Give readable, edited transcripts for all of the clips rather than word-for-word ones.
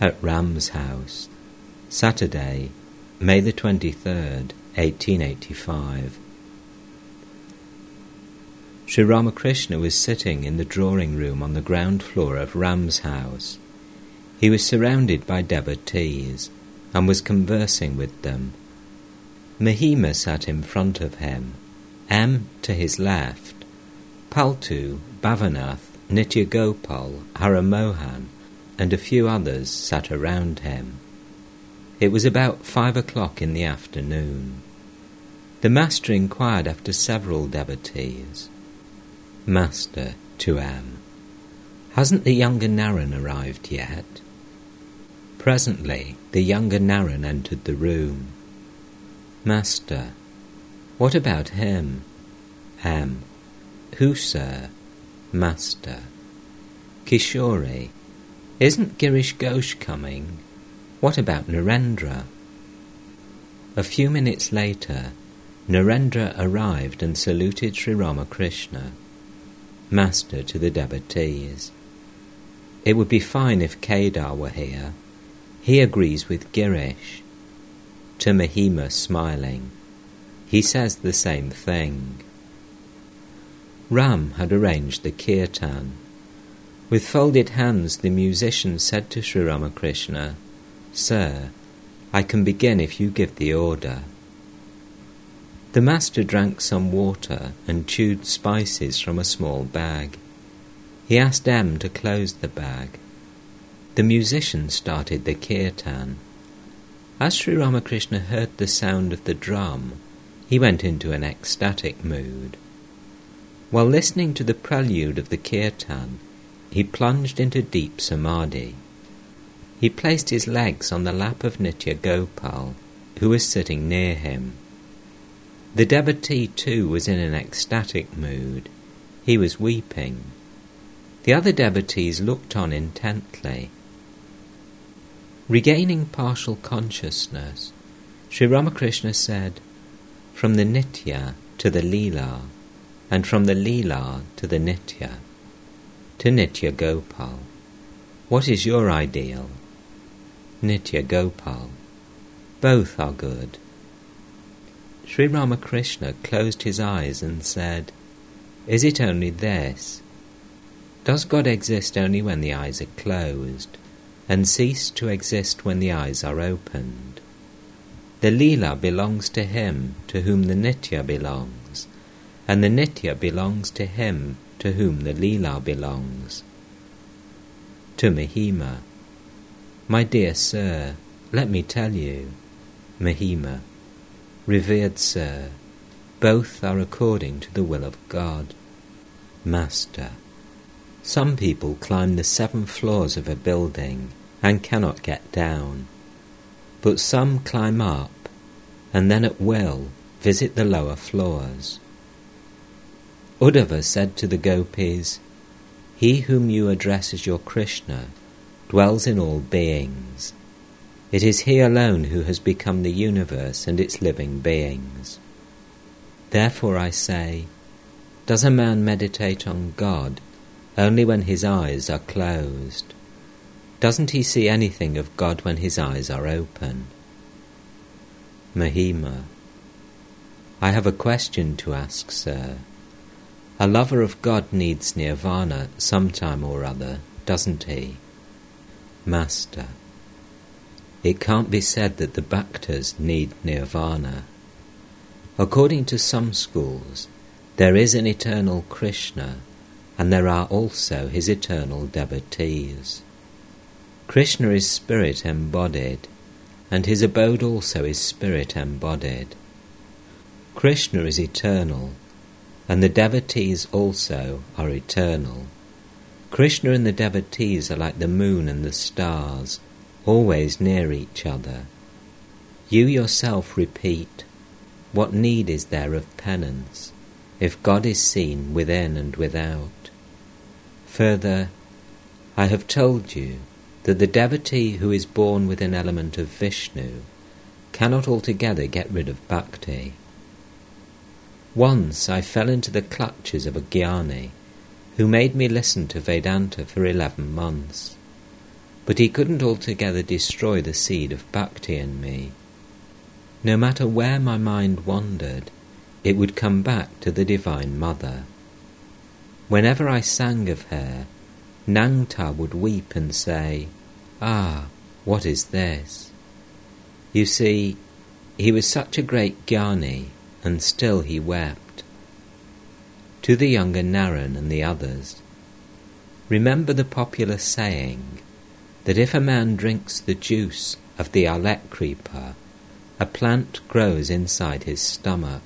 at Ram's house, Saturday, May the 23rd, 1885. Sri Ramakrishna was sitting in the drawing room on the ground floor of Ram's house. He was surrounded by devotees and was conversing with them. Mahima sat in front of him, M to his left, Paltu, Bhavanath, Nityagopal, Haramohan, and a few others sat around him. It was about 5 o'clock in the afternoon. The master inquired after several devotees. Master, to M, hasn't the younger Naren arrived yet? Presently, the younger Naren entered the room. Master, what about him? M, who, sir? Master, Kishore, isn't Girish Ghosh coming? What about Narendra? A few minutes later, Narendra arrived and saluted Sri Ramakrishna. Master to the devotees. It would be fine if Kedar were here. He agrees with Girish. To Mahima, smiling. He says the same thing. Ram had arranged the kirtan. With folded hands, the musician said to Sri Ramakrishna, Sir, I can begin if you give the order. The master drank some water and chewed spices from a small bag. He asked M to close the bag. The musician started the kirtan. As Sri Ramakrishna heard the sound of the drum, he went into an ecstatic mood. While listening to the prelude of the kirtan, he plunged into deep samadhi. He placed his legs on the lap of Nityagopal, who was sitting near him. The devotee too was in an ecstatic mood. He was weeping. The other devotees looked on intently. Regaining partial consciousness, Sri Ramakrishna said, From the Nitya to the Leela, and from the Leela to the Nitya, to Nityagopal. What is your ideal? Nityagopal. Both are good. Sri Ramakrishna closed his eyes and said, Is it only this? Does God exist only when the eyes are closed, and cease to exist when the eyes are opened? The Leela belongs to him to whom the Nitya belongs, and the Nitya belongs to him to whom the Leela belongs. To Mahima, My dear sir, let me tell you. Mahima, Revered sir, both are according to the will of God. Master, Some people climb the 7 floors of a building and cannot get down, but some climb up and then at will visit the lower floors. Uddhava said to the Gopis, He whom you address as your Krishna dwells in all beings. It is he alone who has become the universe and its living beings. Therefore I say, does a man meditate on God only when his eyes are closed? Doesn't he see anything of God when his eyes are open? Mahima, I have a question to ask, sir. A lover of God needs nirvana sometime or other, doesn't he? Master, It can't be said that the Bhaktas need nirvana. According to some schools, there is an eternal Krishna, and there are also his eternal devotees. Krishna is spirit embodied, and his abode also is spirit embodied. Krishna is eternal, and the devotees also are eternal. Krishna and the devotees are like the moon and the stars, always near each other. You yourself repeat, what need is there of penance, if God is seen within and without? Further, I have told you that the devotee who is born with an element of Vishnu cannot altogether get rid of bhakti. Once I fell into the clutches of a Gyani, who made me listen to Vedanta for 11 months. but he couldn't altogether destroy the seed of bhakti in me. No matter where my mind wandered, it would come back to the Divine Mother. Whenever I sang of her, Nangta would weep and say, "Ah, what is this?" You see, he was such a great Jnani, and still he wept. To the younger Naren and the others, remember the popular saying that if a man drinks the juice of the alek creeper, a plant grows inside his stomach.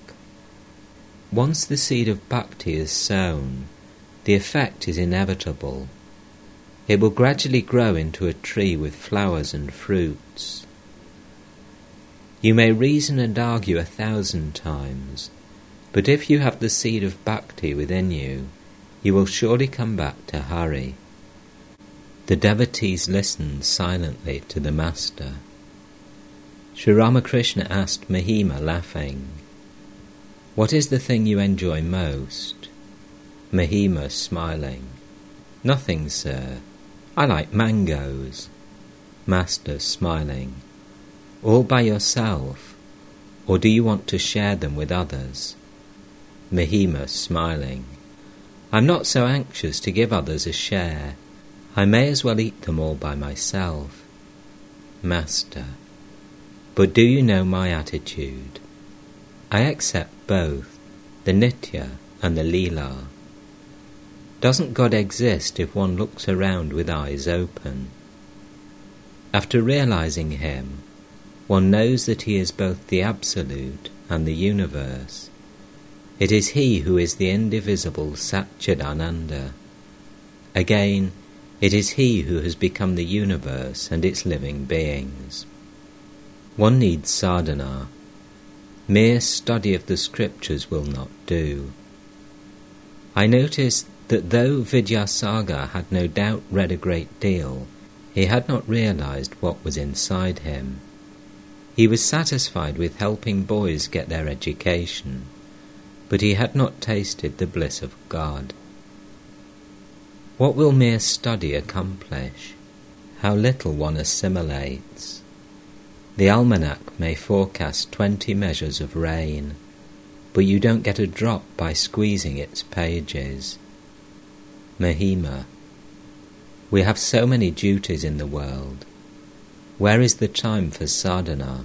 Once the seed of bhakti is sown, the effect is inevitable. It will gradually grow into a tree with flowers and fruits. You may reason and argue 1,000 times, but if you have the seed of bhakti within you, you will surely come back to Hari. The devotees listened silently to the Master. Sri Ramakrishna asked Mahima, laughing, "What is the thing you enjoy most?" Mahima, smiling, "Nothing, sir. I like mangoes." Master, smiling, "All by yourself, or do you want to share them with others?" Mahima, smiling, "I'm not so anxious to give others a share. I may as well eat them all by myself." Master, "But do you know my attitude? I accept both, the Nitya and the Leela. Doesn't God exist if one looks around with eyes open? After realizing Him, one knows that He is both the Absolute and the Universe. It is He who is the indivisible Satchidananda. Again, it is He who has become the universe and its living beings. One needs sadhana. Mere study of the scriptures will not do." I noticed that though Vidyasagar had no doubt read a great deal, he had not realized what was inside him. He was satisfied with helping boys get their education, but he had not tasted the bliss of God. What will mere study accomplish? How little one assimilates! The almanac may forecast 20 measures of rain, but you don't get a drop by squeezing its pages. Mahima, "We have so many duties in the world. Where is the time for sadhana?"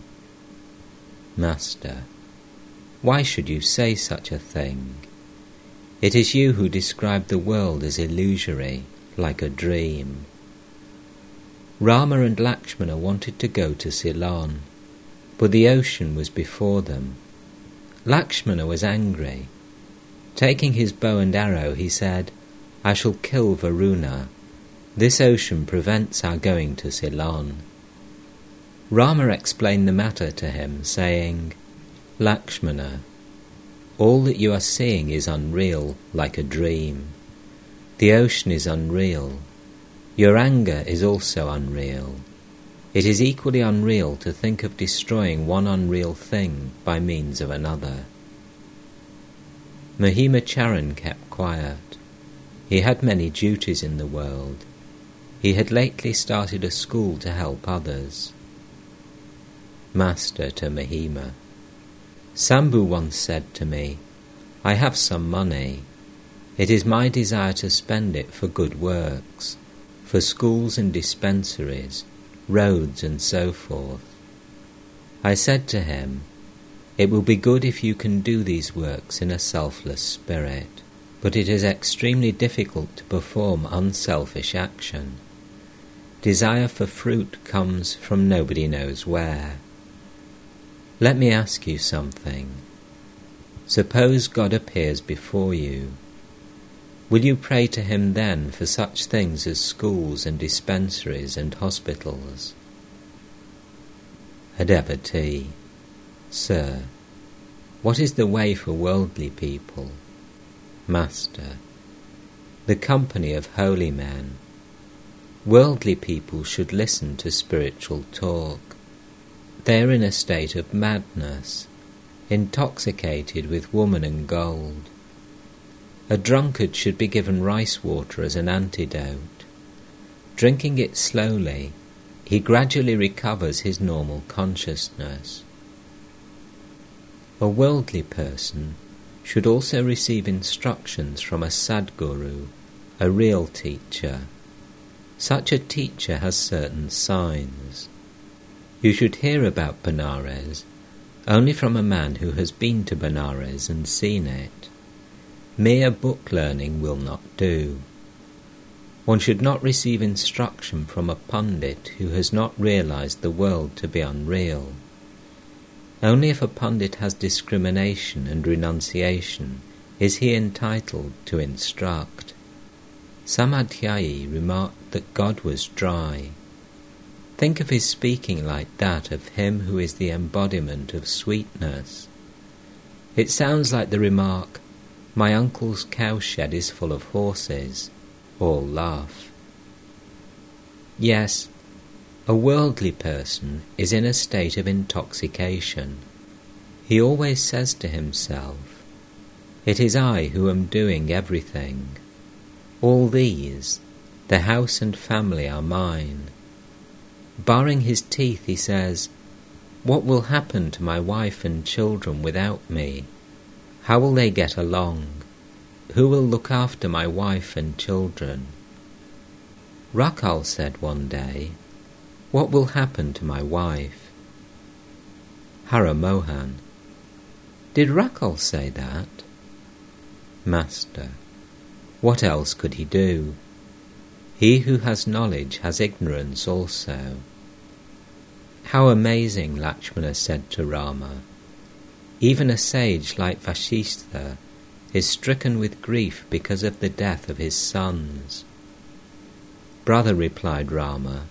Master, "Why should you say such a thing? It is you who describe the world as illusory, like a dream." Rama and Lakshmana wanted to go to Ceylon, but the ocean was before them. Lakshmana was angry. Taking his bow and arrow, he said, "I shall kill Varuna. This ocean prevents our going to Ceylon." Rama explained the matter to him, saying, "Lakshmana, all that you are seeing is unreal, like a dream. The ocean is unreal. Your anger is also unreal. It is equally unreal to think of destroying one unreal thing by means of another." Mahima Charan kept quiet. He had many duties in the world. He had lately started a school to help others. Master to Mahima, "Sambhu once said to me, 'I have some money. It is my desire to spend it for good works, for schools and dispensaries, roads and so forth.' I said to him, 'It will be good if you can do these works in a selfless spirit, but it is extremely difficult to perform unselfish action. Desire for fruit comes from nobody knows where. Let me ask you something. Suppose God appears before you. Will you pray to Him then for such things as schools and dispensaries and hospitals?" A devotee, "Sir, what is the way for worldly people?" Master, "The company of holy men. Worldly people should listen to spiritual talk. They are in a state of madness, intoxicated with woman and gold. A drunkard should be given rice water as an antidote. Drinking it slowly, he gradually recovers his normal consciousness. A worldly person should also receive instructions from a Sadguru, a real teacher. Such a teacher has certain signs. You should hear about Benares only from a man who has been to Benares and seen it. Mere book learning will not do. One should not receive instruction from a pundit who has not realized the world to be unreal. Only if a pundit has discrimination and renunciation is he entitled to instruct. Samadhyayi remarked that God was dry. Think of his speaking like that of him who is the embodiment of sweetness. It sounds like the remark, "My uncle's cowshed is full of horses." All laugh. Yes, a worldly person is in a state of intoxication. He always says to himself, "It is I who am doing everything. All these, the house and family, are mine." Baring his teeth, he says, "What will happen to my wife and children without me? How will they get along? Who will look after my wife and children?" Rakhal said one day, "What will happen to my wife?" Haramohan: "Did Rakhal say that?" Master: "What else could he do? He who has knowledge has ignorance also." How amazing, Lakshmana said to Rama. Even a sage like Vasistha is stricken with grief because of the death of his sons. "Brother," replied Rama,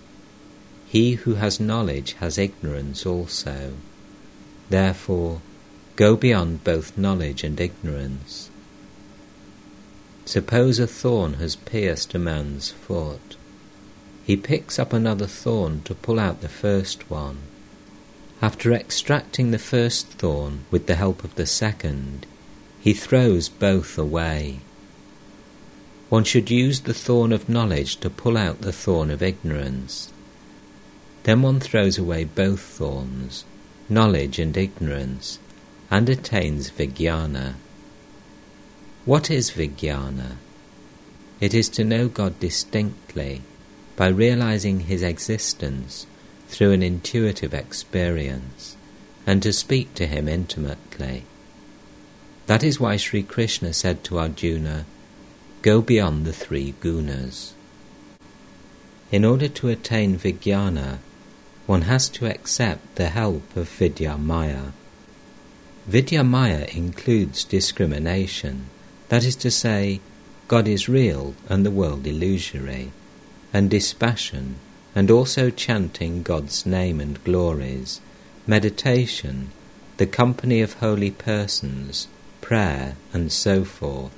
"he who has knowledge has ignorance also. Therefore, go beyond both knowledge and ignorance." Suppose a thorn has pierced a man's foot. He picks up another thorn to pull out the first one. After extracting the first thorn with the help of the second, he throws both away. One should use the thorn of knowledge to pull out the thorn of ignorance. Then one throws away both thorns, knowledge and ignorance, and attains Vijnana. What is Vijnana? It is to know God distinctly by realizing his existence through an intuitive experience and to speak to him intimately. That is why Sri Krishna said to Arjuna, "Go beyond the three gunas." In order to attain Vijnana, one has to accept the help of Vidyamaya. Vidyamaya includes discrimination, that is to say, God is real and the world illusory, and dispassion, and also chanting God's name and glories, meditation, the company of holy persons, prayer, and so forth.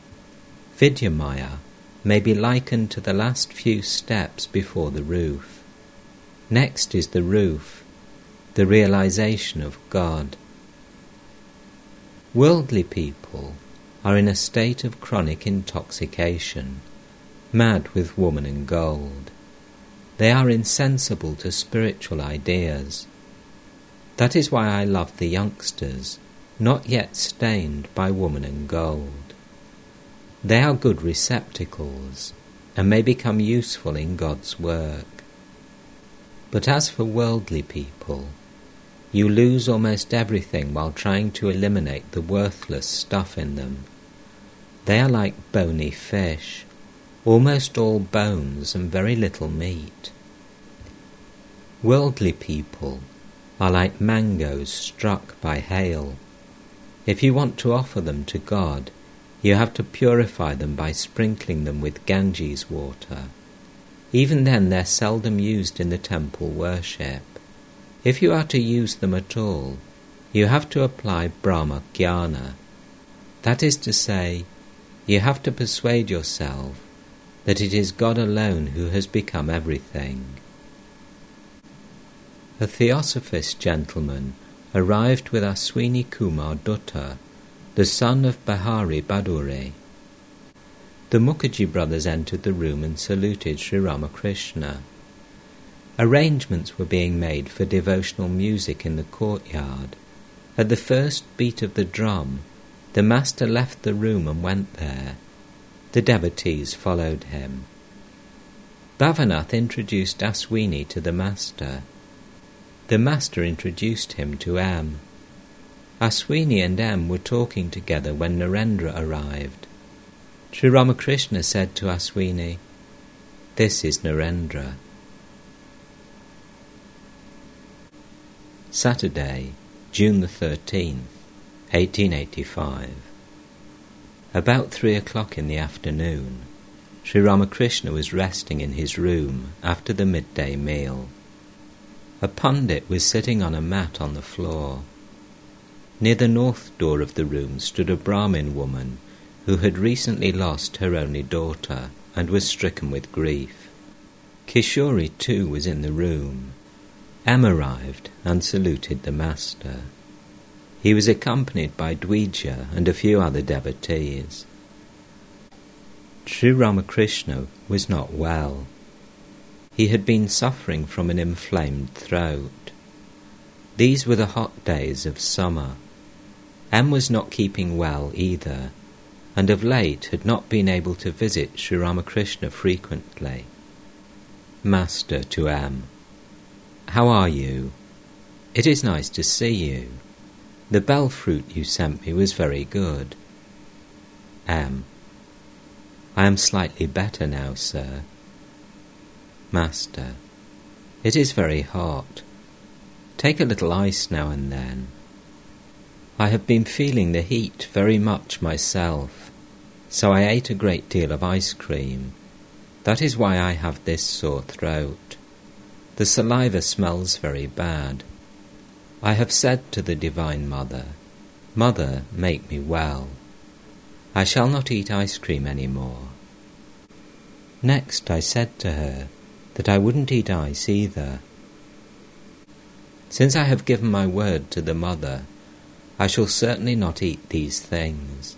Vidyamaya may be likened to the last few steps before the roof. Next is the roof, the realization of God. Worldly people are in a state of chronic intoxication, mad with woman and gold. They are insensible to spiritual ideas. That is why I love the youngsters, not yet stained by woman and gold. They are good receptacles and may become useful in God's work. But as for worldly people, you lose almost everything while trying to eliminate the worthless stuff in them. They are like bony fish, almost all bones and very little meat. Worldly people are like mangoes struck by hail. If you want to offer them to God, you have to purify them by sprinkling them with Ganges water. Even then they're seldom used in the temple worship. If you are to use them at all, you have to apply Brahma-jnana. That is to say, you have to persuade yourself that it is God alone who has become everything. A Theosophist gentleman arrived with Ashwini Kumar Dutta, the son of Bihari Baduri. the Mukherjee brothers entered the room and saluted Sri Ramakrishna. Arrangements were being made for devotional music in the courtyard. At the first beat of the drum, the master left the room and went there. The devotees followed him. Bhavanath introduced Aswini to the master. The master introduced him to M. Aswini and M were talking together when Narendra arrived. Sri Ramakrishna said to Aswini, "This is Narendra." Saturday, June the 13th, 1885. About 3 o'clock in the afternoon, Sri Ramakrishna was resting in his room after the midday meal. A pundit was sitting on a mat on the floor. Near the north door of the room stood a Brahmin woman who had recently lost her only daughter and was stricken with grief. Kishore too was in the room. M arrived and saluted the master. He was accompanied by Dwija and a few other devotees. Sri Ramakrishna was not well. He had been suffering from an inflamed throat. These were the hot days of summer. M was not keeping well either, and of late had not been able to visit Sri Ramakrishna frequently. Master to M: "How are you? It is nice to see you. The bell fruit you sent me was very good." M: "I am slightly better now, sir." Master: "It is very hot. Take a little ice now and then. I have been feeling the heat very much myself, so I ate a great deal of ice cream. That is why I have this sore throat. The saliva smells very bad. I have said to the Divine Mother, 'Mother, make me well.' I shall not eat ice cream any more. Next I said to her that I wouldn't eat ice either. Since I have given my word to the Mother, I shall certainly not eat these things.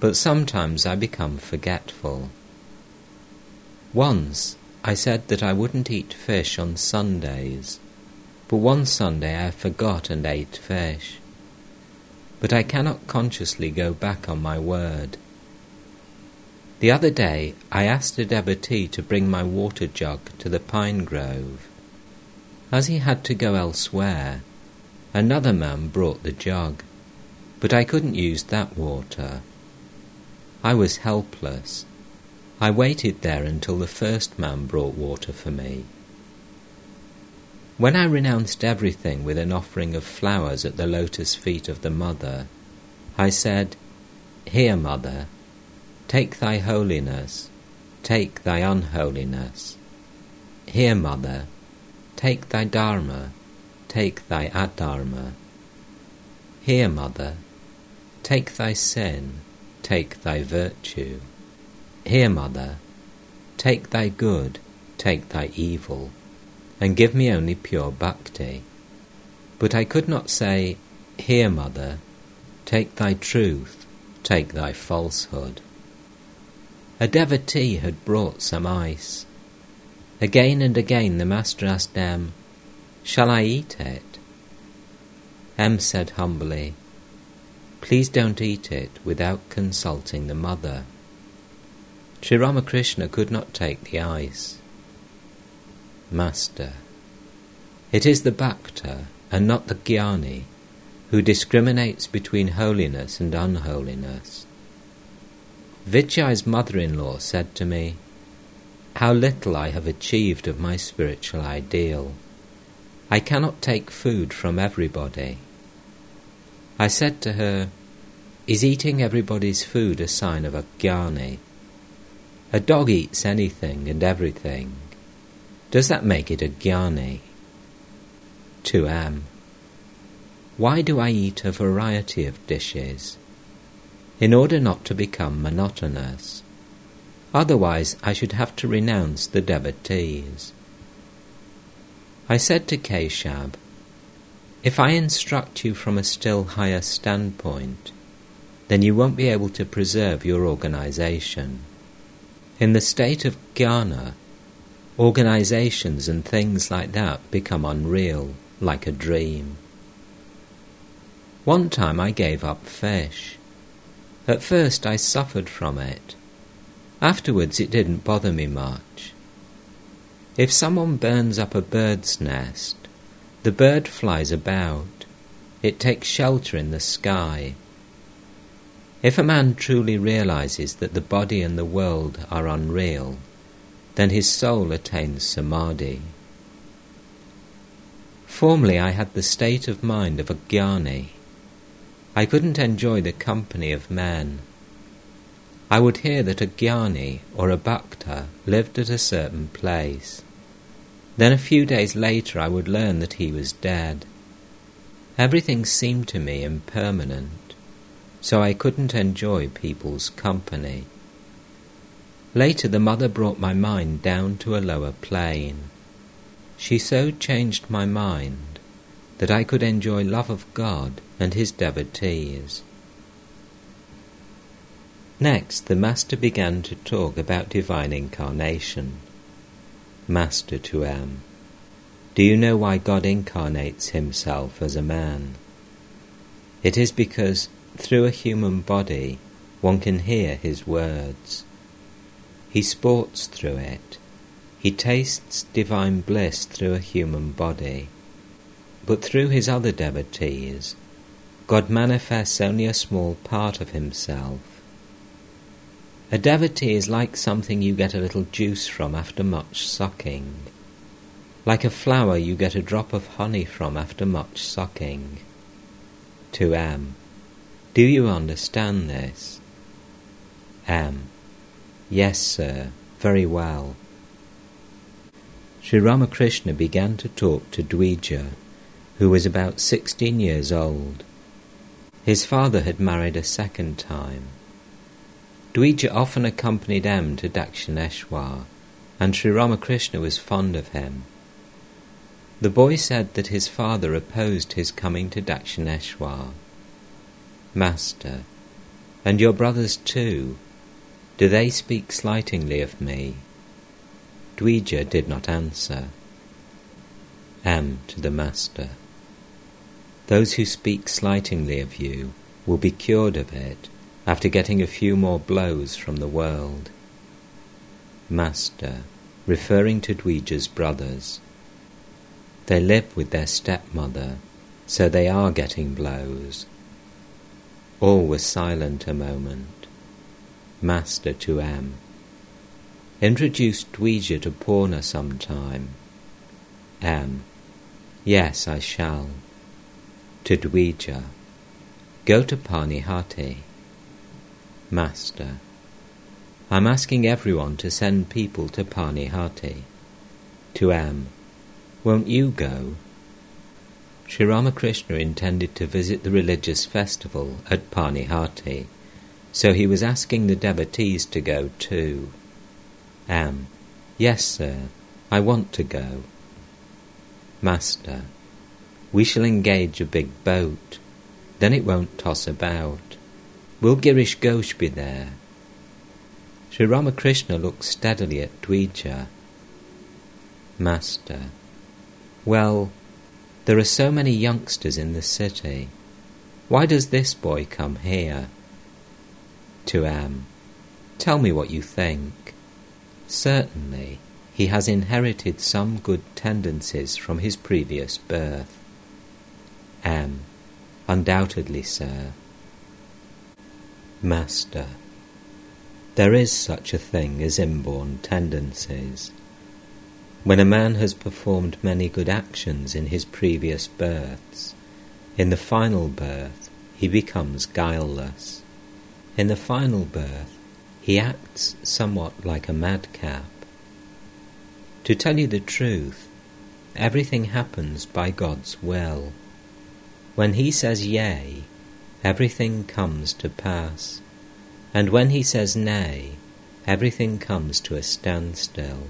But sometimes I become forgetful. Once I said that I wouldn't eat fish on Sundays, but one Sunday I forgot and ate fish. But I cannot consciously go back on my word. The other day I asked a devotee to bring my water jug to the pine grove. As he had to go elsewhere, another man brought the jug, but I couldn't use that water. I was helpless. I waited there until the first man brought water for me. When I renounced everything with an offering of flowers at the lotus feet of the Mother, I said, 'Here, Mother, take thy holiness, take thy unholiness. Here, Mother, take thy dharma, take thy adharma. Here, Mother, take thy sin, take thy virtue. Here, Mother, take thy good, take thy evil, and give me only pure bhakti.' But I could not say, 'Here, Mother, take thy truth, take thy falsehood.' A devotee had brought some ice. Again and again the master asked M, 'Shall I eat it?' M said humbly, 'Please don't eat it without consulting the Mother.' Sri Ramakrishna could not take the ice. Master: "It is the bhakta and not the jnani who discriminates between holiness and unholiness. Vijay's mother-in-law said to me, 'How little I have achieved of my spiritual ideal. I cannot take food from everybody.' I said to her, 'Is eating everybody's food a sign of a jnani? A dog eats anything and everything. Does that make it a jnani?' To M: 'Why do I eat a variety of dishes? In order not to become monotonous. Otherwise I should have to renounce the devotees.' I said to Keshab, 'If I instruct you from a still higher standpoint, then you won't be able to preserve your organization. In the state of jnana, organizations and things like that become unreal, like a dream. One time I gave up fish. At first I suffered from it. Afterwards it didn't bother me much. If someone burns up a bird's nest, the bird flies about. It takes shelter in the sky. If a man truly realizes that the body and the world are unreal, then his soul attains samadhi. Formerly I had the state of mind of a jnani. I couldn't enjoy the company of men. I would hear that a jnani or a bhakta lived at a certain place. Then a few days later I would learn that he was dead. Everything seemed to me impermanent, so I couldn't enjoy people's company. Later the mother brought my mind down to a lower plane. She so changed my mind that I could enjoy love of God and his devotees. Next the Master began to talk about divine incarnation. Master to M. Do you know why God incarnates himself as a man? It is because through a human body one can hear his words. He sports through it. He tastes divine bliss through a human body. But through his other devotees, God manifests only a small part of himself. A devotee is like something you get a little juice from after much sucking. Like a flower you get a drop of honey from after much sucking. 2M. Do you understand this? M. Yes, sir, very well. Sri Ramakrishna began to talk to Dwija, who was about 16 years old. His father had married a second time. Dwija often accompanied M to Dakshineshwar, and Sri Ramakrishna was fond of him. The boy said that his father opposed his coming to Dakshineshwar. Master, and your brothers too, do they speak slightingly of me? Dwija did not answer. M to the Master. Those who speak slightingly of you will be cured of it after getting a few more blows from the world. Master, referring to Dwija's brothers. They live with their stepmother, so they are getting blows. All were silent a moment. Master to M. Introduce Dwija to Purna sometime. M. Yes, I shall. To Dwija. Go to Panihati. Master. I'm asking everyone to send people to Panihati. To M. Won't you go? Sri Ramakrishna intended to visit the religious festival at Panihati, so he was asking the devotees to go too. M. Yes, sir, I want to go. Master. We shall engage a big boat. Then it won't toss about. Will Girish Ghosh be there? Sri Ramakrishna looked steadily at Dwija. Master. Well, there are so many youngsters in the city. Why does this boy come here? To M. Tell me what you think. Certainly, he has inherited some good tendencies from his previous birth. M. Undoubtedly, sir. Master. There is such a thing as inborn tendencies. When a man has performed many good actions in his previous births, in the final birth he becomes guileless. In the final birth, he acts somewhat like a madcap. To tell you the truth, everything happens by God's will. When he says yea, everything comes to pass, and when he says nay, everything comes to a standstill.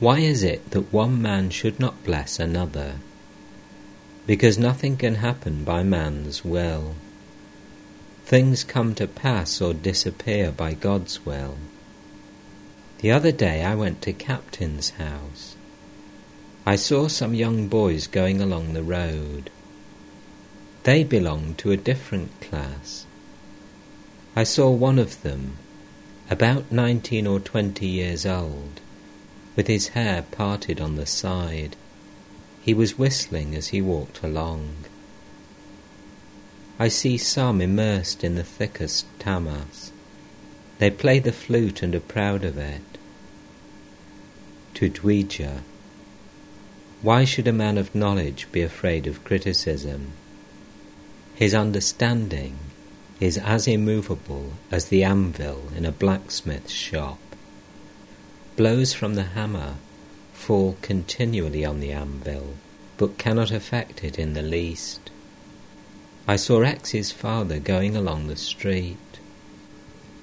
Why is it that one man should not bless another? Because nothing can happen by man's will. Things come to pass or disappear by God's will. The other day I went to Captain's house. I saw some young boys going along the road. They belonged to a different class. I saw one of them, about 19 or 20 years old, with his hair parted on the side. He was whistling as he walked along. I see some immersed in the thickest tamas. They play the flute and are proud of it. To Dwija, why should a man of knowledge be afraid of criticism? His understanding is as immovable as the anvil in a blacksmith's shop. Blows from the hammer fall continually on the anvil, but cannot affect it in the least. I saw X's father going along the street.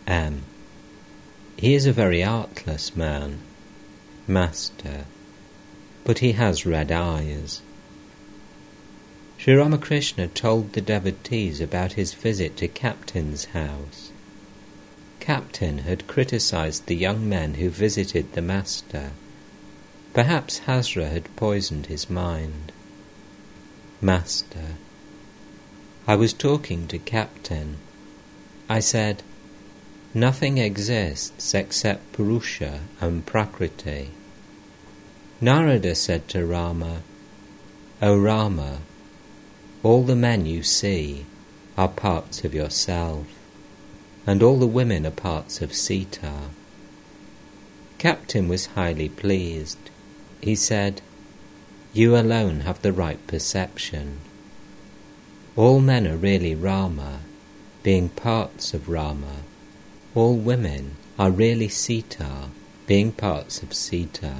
M. He is a very artless man, master, but he has red eyes. Sri Ramakrishna told the devotees about his visit to Captain's house. Captain had criticized the young men who visited the master. Perhaps Hazra had poisoned his mind. Master, I was talking to Captain. I said, nothing exists except Purusha and Prakriti. Narada said to Rama, O Rama, all the men you see are parts of yourself, and all the women are parts of Sita. Captain was highly pleased. He said, you alone have the right perception. All men are really Rama, being parts of Rama. All women are really Sita, being parts of Sita.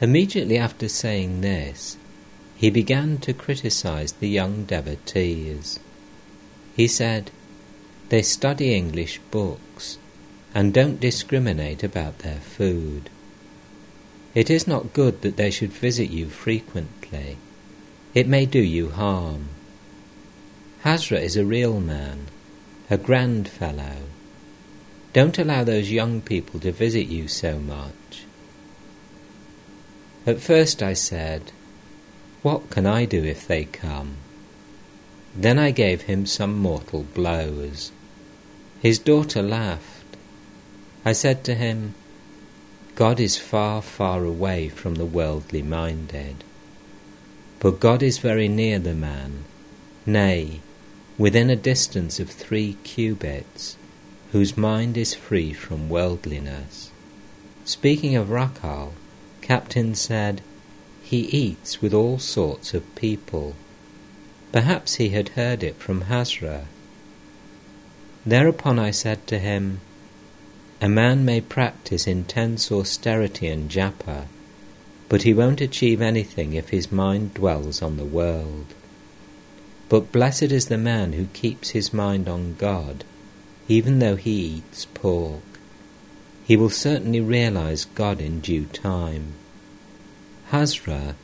Immediately after saying this, he began to criticize the young devotees. He said, they study English books and don't discriminate about their food. It is not good that they should visit you frequently. It may do you harm. Hazra is a real man, a grand fellow. Don't allow those young people to visit you so much. At first I said, what can I do if they come? Then I gave him some mortal blows. His daughter laughed. I said to him, God is far, far away from the worldly minded. But God is very near the man, nay, within a distance of 3 cubits, whose mind is free from worldliness. Speaking of Rakhal, Captain said, he eats with all sorts of people. Perhaps he had heard it from Hazra. Thereupon I said to him, a man may practice intense austerity and japa, but he won't achieve anything if his mind dwells on the world. But blessed is the man who keeps his mind on God, even though he eats pork. He will certainly realize God in due time. Hazra,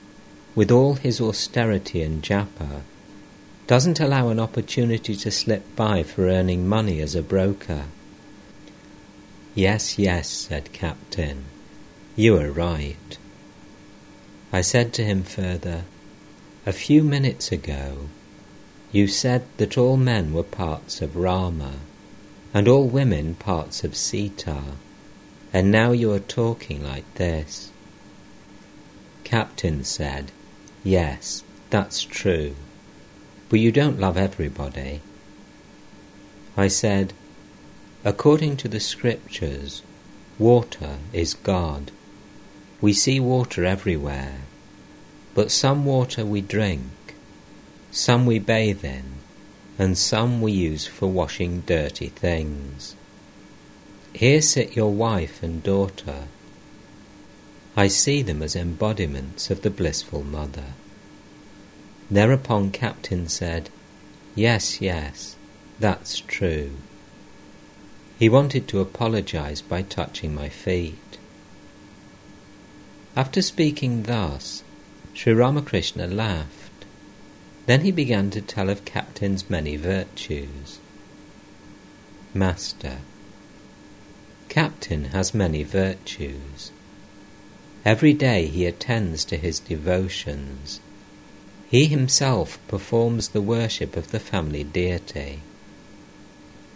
with all his austerity and japa, doesn't allow an opportunity to slip by for earning money as a broker. Yes, yes, said Captain, you are right. I said to him further, a few minutes ago, you said that all men were parts of Rama, and all women parts of Sita, and now you are talking like this. Captain said, yes, that's true, but you don't love everybody. I said, according to the scriptures, water is God. We see water everywhere, but some water we drink, some we bathe in, and some we use for washing dirty things. Here sit your wife and daughter. I see them as embodiments of the blissful mother. Thereupon Captain said, yes, yes, that's true. He wanted to apologize by touching my feet. After speaking thus, Sri Ramakrishna laughed. Then he began to tell of Captain's many virtues. Master: Captain has many virtues. Every day he attends to his devotions. He himself performs the worship of the family deity.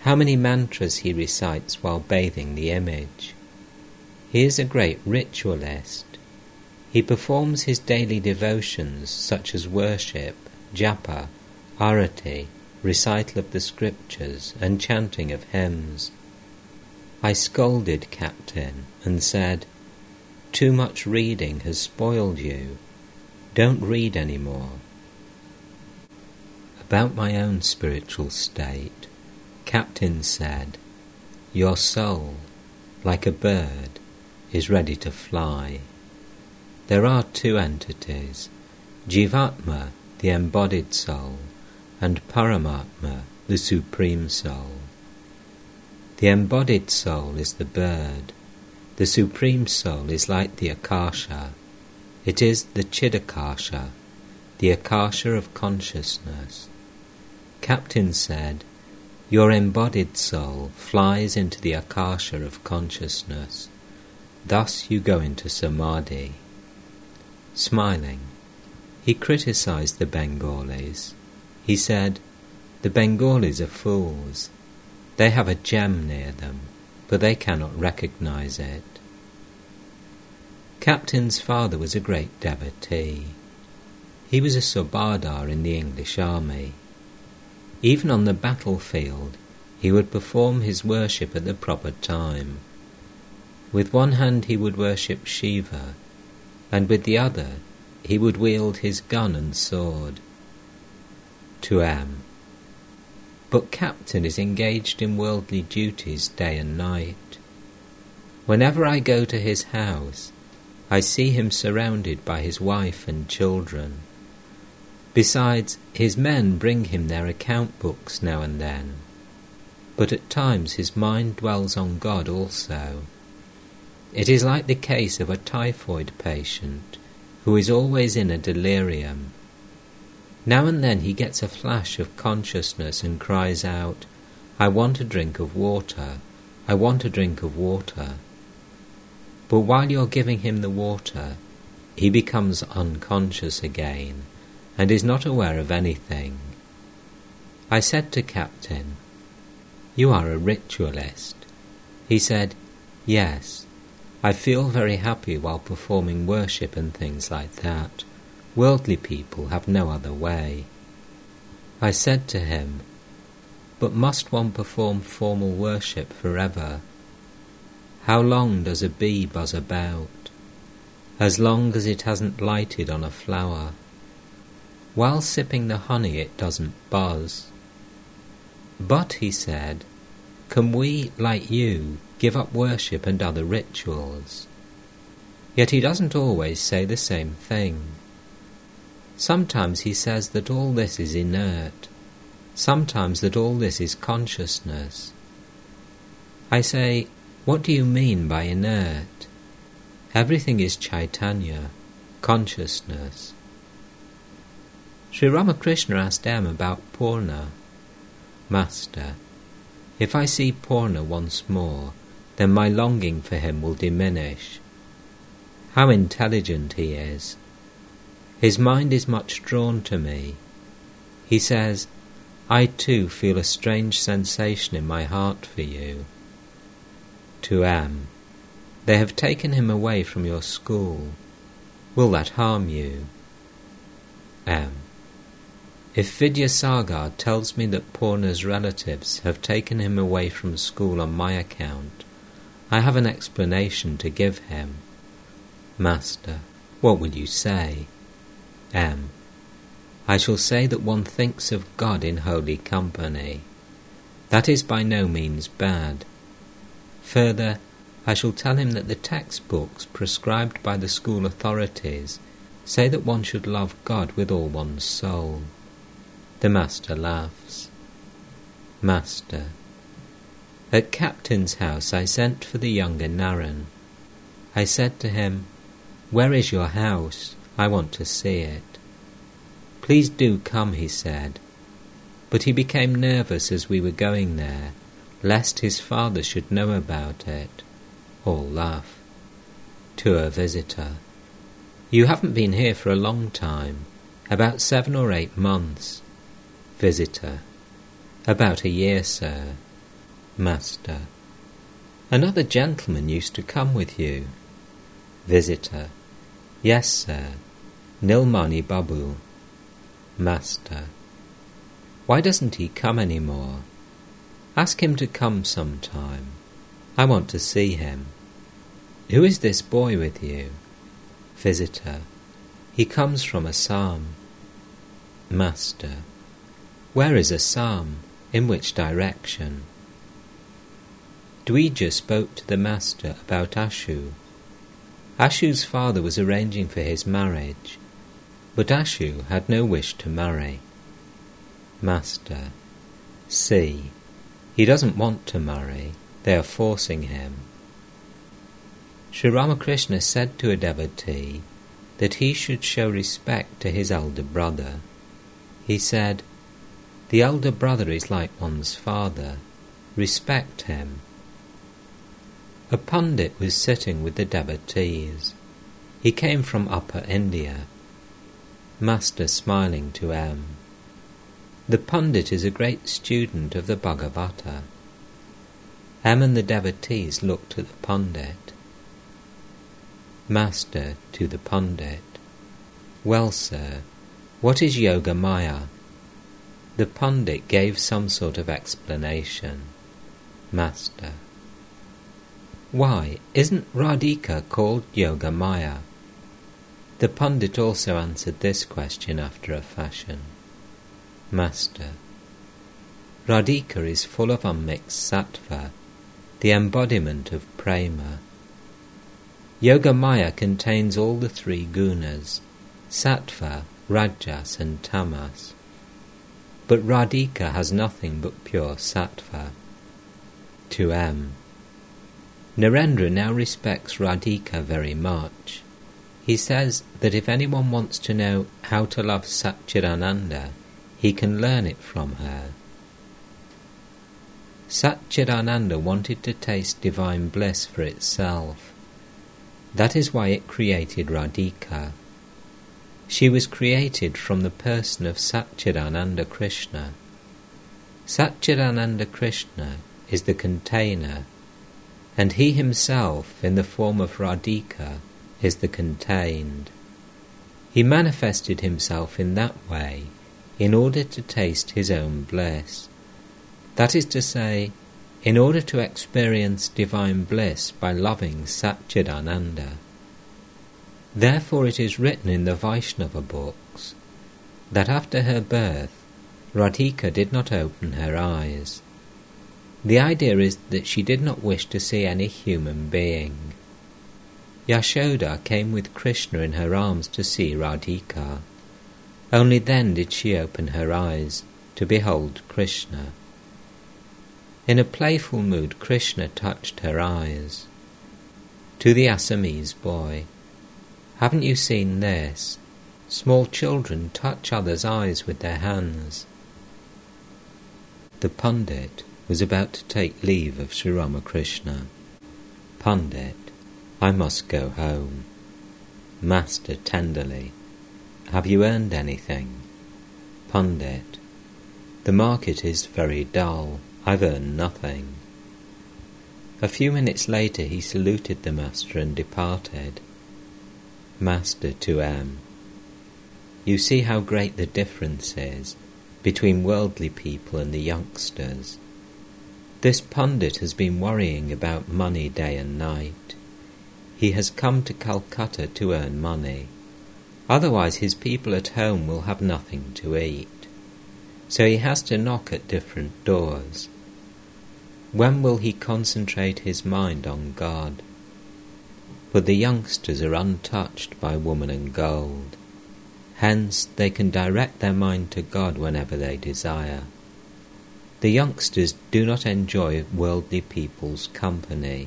How many mantras he recites while bathing the image. He is a great ritualist. He performs his daily devotions such as worship, japa, arati, recital of the scriptures, and chanting of hymns. I scolded Captain and said, "Too much reading has spoiled you. Don't read any more." About my own spiritual state, Captain said, "Your soul, like a bird, is ready to fly." There are two entities, Jivatma, the embodied soul, and Paramatma, the supreme soul. The embodied soul is the bird. The supreme soul is like the Akasha. It is the Chidakasha, the Akasha of consciousness. Captain said, "Your embodied soul flies into the Akasha of consciousness. Thus you go into Samadhi." Smiling, he criticized the Bengalis. He said, "The Bengalis are fools. They have a gem near them, but they cannot recognize it." Captain's father was a great devotee. He was a subadar in the English army. Even on the battlefield, he would perform his worship at the proper time. With one hand he would worship Shiva, and with the other he would wield his gun and sword. But Captain is engaged in worldly duties day and night. Whenever I go to his house, I see him surrounded by his wife and children. Besides, his men bring him their account books now and then. But at times his mind dwells on God also. It is like the case of a typhoid patient who is always in a delirium. Now and then he gets a flash of consciousness and cries out, "I want a drink of water, I want a drink of water." But while you're giving him the water, he becomes unconscious again and is not aware of anything. I said to Captain, "You are a ritualist." He said, "Yes. I feel very happy while performing worship and things like that. Worldly people have no other way." I said to him, "But must one perform formal worship forever? How long does a bee buzz about? As long as it hasn't lighted on a flower. While sipping the honey it doesn't buzz." "But," he said, "can we, like you, give up worship and other rituals?" Yet he doesn't always say the same thing. Sometimes he says that all this is inert, sometimes that all this is consciousness. I say, "What do you mean by inert? Everything is Chaitanya, consciousness." Sri Ramakrishna asked M about Purna. Master: If I see Purna once more, then my longing for him will diminish. How intelligent he is! His mind is much drawn to me. He says, "I too feel a strange sensation in my heart for you." They have taken him away from your school. Will that harm you? If Vidyasagar tells me that Purna's relatives have taken him away from school on my account, I have an explanation to give him. Master: What will you say? I shall say that one thinks of God in holy company. That is by no means bad. Further, I shall tell him that the textbooks prescribed by the school authorities say that one should love God with all one's soul. The master laughs. Master: At Captain's house I sent for the younger Naren. I said to him, "Where is your house? I want to see it." "Please do come," he said. But he became nervous as we were going there, lest his father should know about it, or laugh. To her visitor, "You haven't been here for a long time, about 7 or 8 months. Visitor, "About a year, sir. Master, "Another gentleman used to come with you." Visitor, "Yes, sir. Nilmani Babu." Master, "Why doesn't he come any more? Ask him to come sometime. I want to see him. Who is this boy with you?" Visitor, "He comes from Assam." Master, "Where is Assam? In which direction?" Dwija spoke to the master about Ashu. Ashu's father was arranging for his marriage, but Ashu had no wish to marry. Master, "See, he doesn't want to marry. They are forcing him." Sri Ramakrishna said to a devotee that he should show respect to his elder brother. He said, "The elder brother is like one's father. Respect him." A pundit was sitting with the devotees. He came from Upper India. Master smiling to M. The pundit is a great student of the Bhagavata. M and the devotees looked at the pundit. Master to the pundit, "Well, sir, what is Yoga Maya?" The pundit gave some sort of explanation. Master, "Why isn't Radhika called Yoga Maya?" The pundit also answered this question after a fashion. Master, "Radhika is full of unmixed sattva, the embodiment of prema. Yoga Maya contains all the 3 gunas, sattva, rajas and tamas. But Radhika has nothing but pure sattva." To M. Narendra now respects Radhika very much. He says that if anyone wants to know how to love Satchidananda, he can learn it from her. Satchidananda wanted to taste divine bliss for itself. That is why it created Radhika. She was created from the person of Satchidananda Krishna. Satchidananda Krishna is the container, and he himself, in the form of Radhika, is the contained. He manifested himself in that way, in order to taste his own bliss. That is to say, in order to experience divine bliss by loving Satchidananda. Therefore it is written in the Vaishnava books, that after her birth, Radhika did not open her eyes. The idea is that she did not wish to see any human being. Yashoda came with Krishna in her arms to see Radhika. Only then did she open her eyes to behold Krishna. In a playful mood, Krishna touched her eyes. To the Assamese boy, "Haven't you seen this? Small children touch others' eyes with their hands." The pundit was about to take leave of Sri Ramakrishna. "Pundit, I must go home." Master tenderly, "Have you earned anything?" Pundit, "The market is very dull. I've earned nothing." A few minutes later he saluted the master and departed. Master to M. "You see how great the difference is between worldly people and the youngsters. This pundit has been worrying about money day and night. He has come to Calcutta to earn money. Otherwise his people at home will have nothing to eat. So he has to knock at different doors. When will he concentrate his mind on God? But the youngsters are untouched by woman and gold. Hence they can direct their mind to God whenever they desire. The youngsters do not enjoy worldly people's company.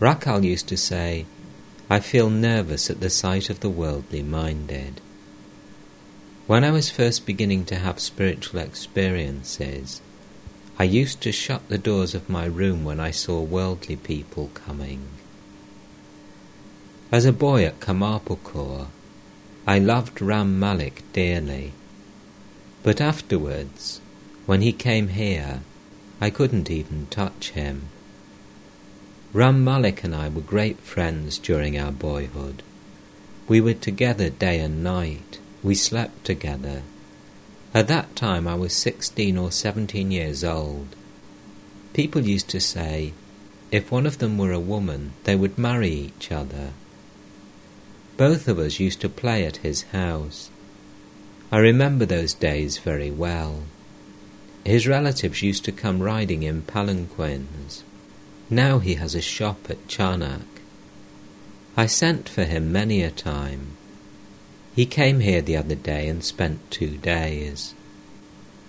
Rakhal used to say, "I feel nervous at the sight of the worldly minded." When I was first beginning to have spiritual experiences, I used to shut the doors of my room when I saw worldly people coming. As a boy at Kamarpukor, I loved Ram Malik dearly, but afterwards, when he came here, I couldn't even touch him. Ram Malik and I were great friends during our boyhood. We were together day and night. We slept together. At that time I was 16 or 17 years old. People used to say, if one of them were a woman, they would marry each other. Both of us used to play at his house. I remember those days very well. His relatives used to come riding in palanquins. Now he has a shop at Charnak. I sent for him many a time. He came here the other day and spent 2 days.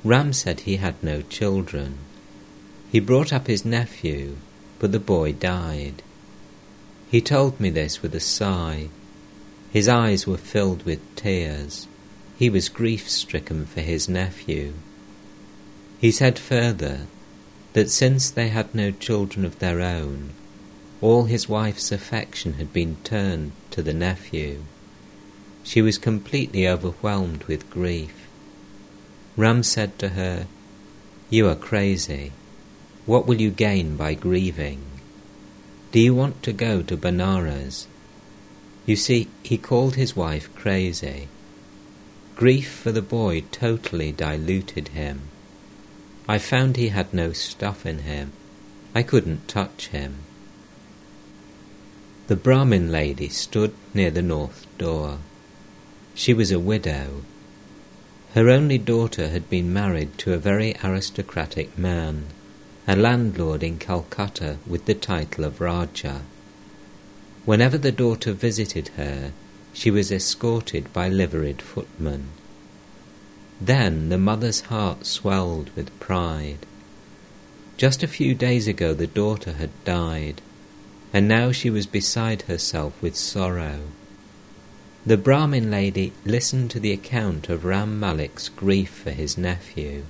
Ram said he had no children. He brought up his nephew, but the boy died. He told me this with a sigh. His eyes were filled with tears. He was grief-stricken for his nephew. He said further that since they had no children of their own, all his wife's affection had been turned to the nephew. She was completely overwhelmed with grief. Ram said to her, "You are crazy. What will you gain by grieving? Do you want to go to Benares?" You see, he called his wife crazy. Grief for the boy totally diluted him. I found he had no stuff in him. I couldn't touch him. The Brahmin lady stood near the north door. She was a widow. Her only daughter had been married to a very aristocratic man, a landlord in Calcutta with the title of Raja. Whenever the daughter visited her, she was escorted by liveried footmen. Then the mother's heart swelled with pride. Just a few days ago the daughter had died, and now she was beside herself with sorrow. The Brahmin lady listened to the account of Ram Malik's grief for his nephew.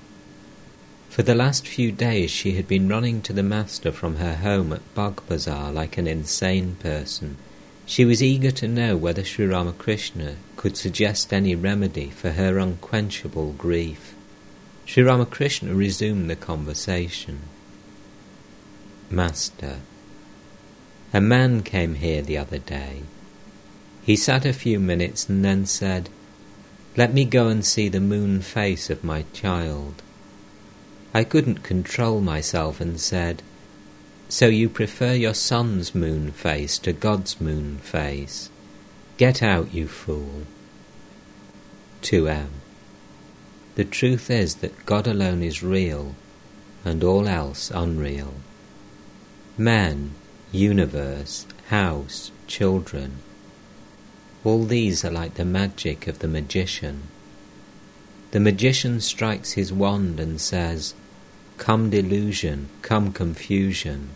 For the last few days she had been running to the master from her home at Bug Bazaar like an insane person. She was eager to know whether Sri Ramakrishna could suggest any remedy for her unquenchable grief. Sri Ramakrishna resumed the conversation. Master, a man came here the other day. He sat a few minutes and then said, "Let me go and see the moon face of my child." I couldn't control myself and said, "So you prefer your son's moon face to God's moon face? Get out, you fool." 2M. The truth is that God alone is real, and all else unreal. Man, universe, house, children. All these are like the magic of the magician. The magician strikes his wand and says, "Come delusion, come confusion."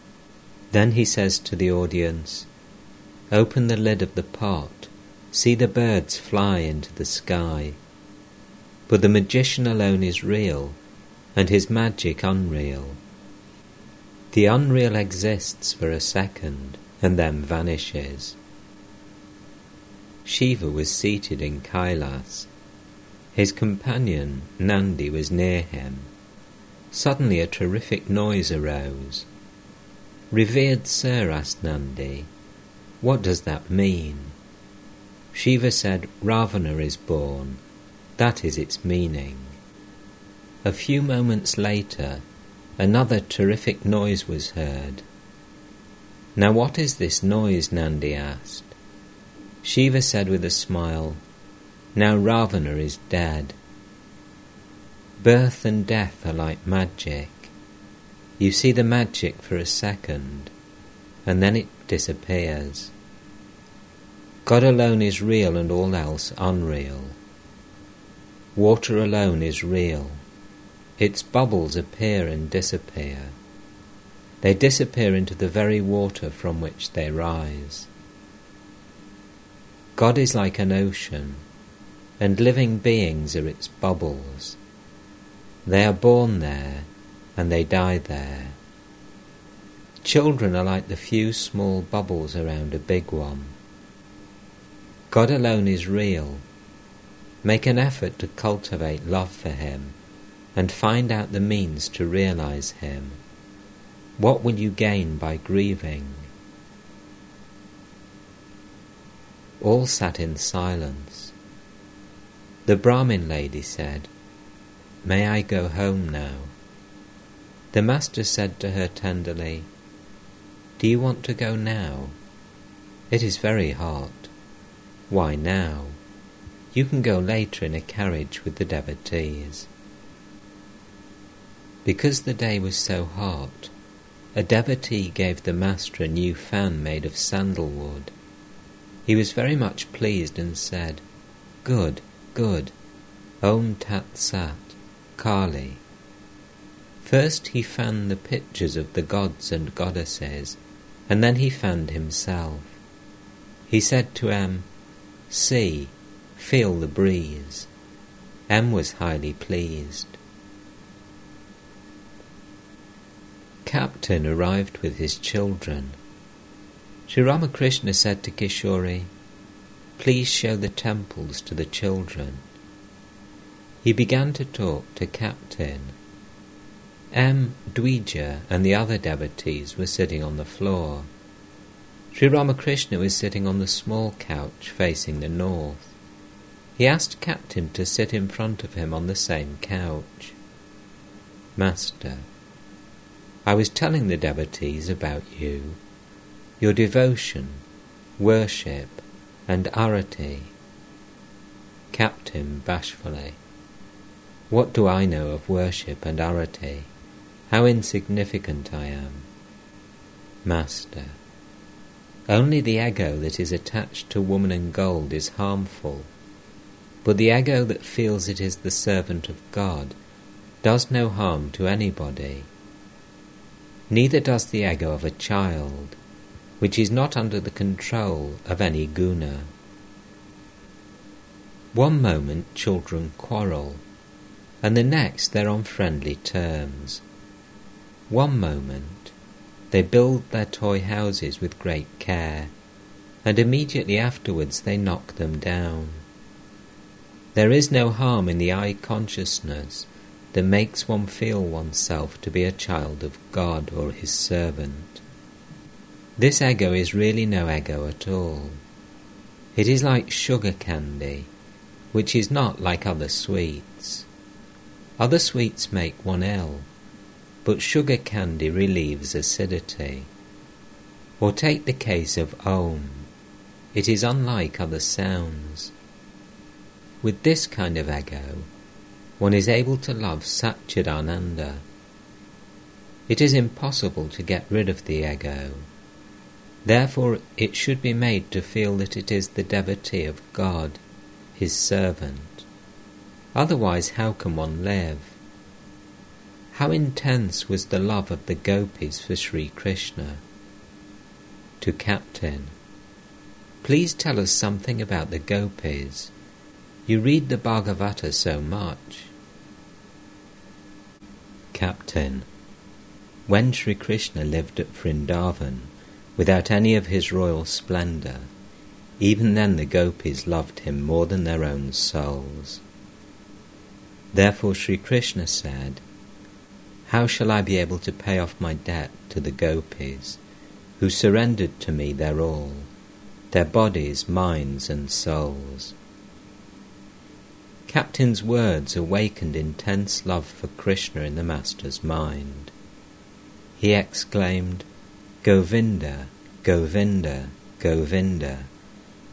Then he says to the audience, "Open the lid of the pot, see the birds fly into the sky." But the magician alone is real, and his magic unreal. The unreal exists for a second, and then vanishes. Shiva was seated in Kailas. His companion, Nandi, was near him. Suddenly a terrific noise arose. "Revered Sir," asked Nandi, "what does that mean?" Shiva said, "Ravana is born. That is its meaning." A few moments later, another terrific noise was heard. "Now what is this noise?" Nandi asked. Shiva said with a smile, "Now Ravana is dead." Birth and death are like magic. You see the magic for a second, and then it disappears. God alone is real and all else unreal. Water alone is real. Its bubbles appear and disappear. They disappear into the very water from which they rise. God is like an ocean. and living beings are its bubbles. They are born there, and they die there. Children are like the few small bubbles around a big one. God alone is real. Make an effort to cultivate love for Him and find out the means to realize Him. What will you gain by grieving? All sat in silence. The Brahmin lady said, "May I go home now?" The master said to her tenderly, "Do you want to go now? It is very hot. Why now? You can go later in a carriage with the devotees." Because the day was so hot, a devotee gave the master a new fan made of sandalwood. He was very much pleased and said, "Good, good, Om Tat Sat, Kali." First he fanned the pictures of the gods and goddesses, and then he fanned himself. He said to M, "See, feel the breeze." M was highly pleased. Captain arrived with his children. Sri Ramakrishna said to Kishore, "Please show the temples to the children." He began to talk to Captain. M, Dwija and the other devotees were sitting on the floor. Sri Ramakrishna was sitting on the small couch facing the north. He asked Captain to sit in front of him on the same couch. "Master, I was telling the devotees about you, your devotion, worship and arati." Captain bashfully, "What do I know of worship and arati? How insignificant I am." Master, "Only the ego that is attached to woman and gold is harmful, but the ego that feels it is the servant of God does no harm to anybody. Neither does the ego of a child, which is not under the control of any guna." One moment children quarrel, and the next they're on friendly terms. One moment they build their toy houses with great care, and immediately afterwards they knock them down. There is no harm in the I consciousness that makes one feel oneself to be a child of God or His servant. This ego is really no ego at all. It is like sugar candy, which is not like other sweets. Other sweets make one ill, but sugar candy relieves acidity. Or take the case of Om. It is unlike other sounds. With this kind of ego, one is able to love Satchidananda. It is impossible to get rid of the ego. Therefore it should be made to feel that it is the devotee of God, His servant. Otherwise how can one live? How intense was the love of the Gopis for Sri Krishna? To Captain, "Please tell us something about the Gopis. You read the Bhagavata so much." Captain, "When Sri Krishna lived at Vrindavan, without any of his royal splendour, even then the gopis loved him more than their own souls. Therefore Sri Krishna said, 'How shall I be able to pay off my debt to the gopis, who surrendered to me their all, their bodies, minds and souls?'" Captain's words awakened intense love for Krishna in the master's mind. He exclaimed, "Govinda, Govinda, Govinda,"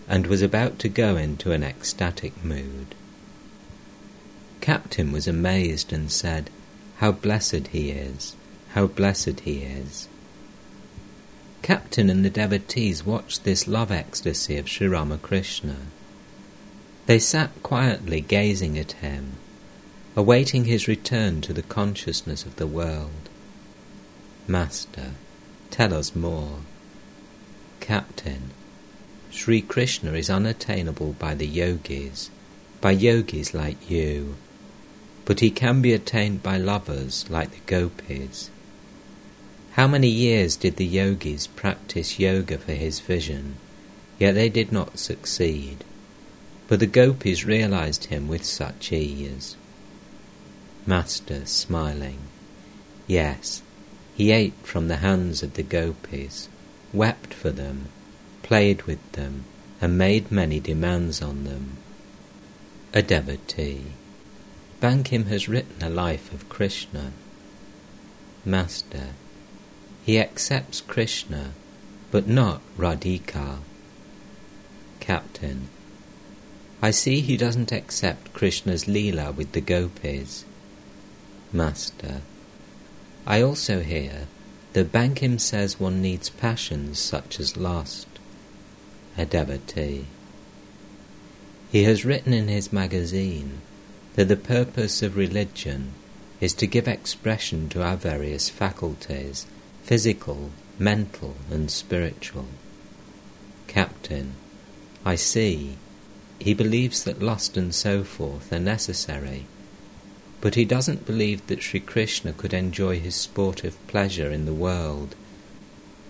and was about to go into an ecstatic mood. Captain was amazed and said, "How blessed he is, how blessed he is." Captain and the devotees watched this love ecstasy of Sri Ramakrishna. They sat quietly gazing at him, awaiting his return to the consciousness of the world. Master, "Tell us more." Captain, "Sri Krishna is unattainable by the yogis, by yogis like you, but he can be attained by lovers like the gopis. How many years did the yogis practice yoga for his vision, yet they did not succeed, but the gopis realized him with such ease. Master, smiling, yes, he ate from the hands of the gopis, wept for them, played with them, and made many demands on them. A devotee. Bankim has written a life of Krishna. Master, he accepts Krishna, but not Radhika. Captain, I see he doesn't accept Krishna's leela with the gopis. Master, I also hear that Bankim says one needs passions such as lust. A devotee. He has written in his magazine that the purpose of religion is to give expression to our various faculties, physical, mental and spiritual. Captain, I see. He believes that lust and so forth are necessary, but he doesn't believe that Sri Krishna could enjoy his sportive pleasure in the world,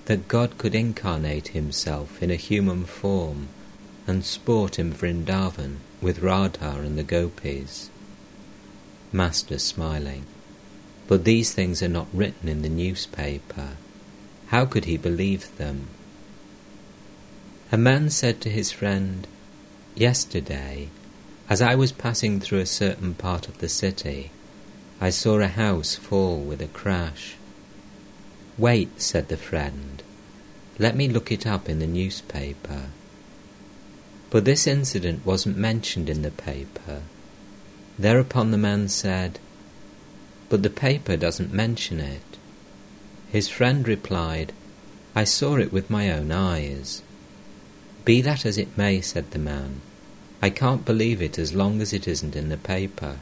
that God could incarnate himself in a human form and sport in Vrindavan with Radha and the gopis. Master, smiling, but these things are not written in the newspaper. How could he believe them? A man said to his friend, yesterday, as I was passing through a certain part of the city, I saw a house fall with a crash. Wait, said the friend, let me look it up in the newspaper. But this incident wasn't mentioned in the paper. Thereupon the man said, but the paper doesn't mention it. His friend replied, I saw it with my own eyes. Be that as it may, said the man, I can't believe it as long as it isn't in the paper.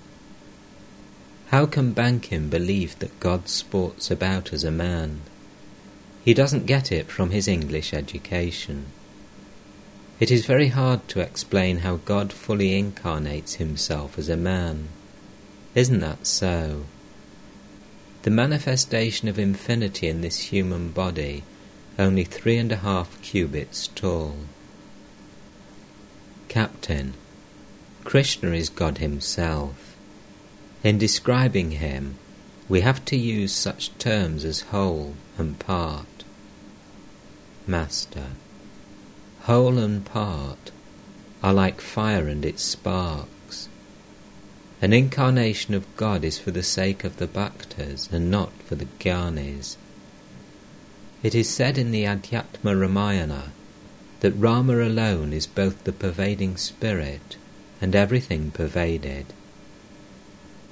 How can Bankim believe that God sports about as a man? He doesn't get it from his English education. It is very hard to explain how God fully incarnates himself as a man. Isn't that so? The manifestation of infinity in this human body, only 3.5 cubits tall. Captain, Krishna is God himself. In describing him, we have to use such terms as whole and part. Master, whole and part are like fire and its sparks. An incarnation of God is for the sake of the bhaktas and not for the jnanis. It is said in the Adhyatma Ramayana that Rama alone is both the pervading spirit and everything pervaded.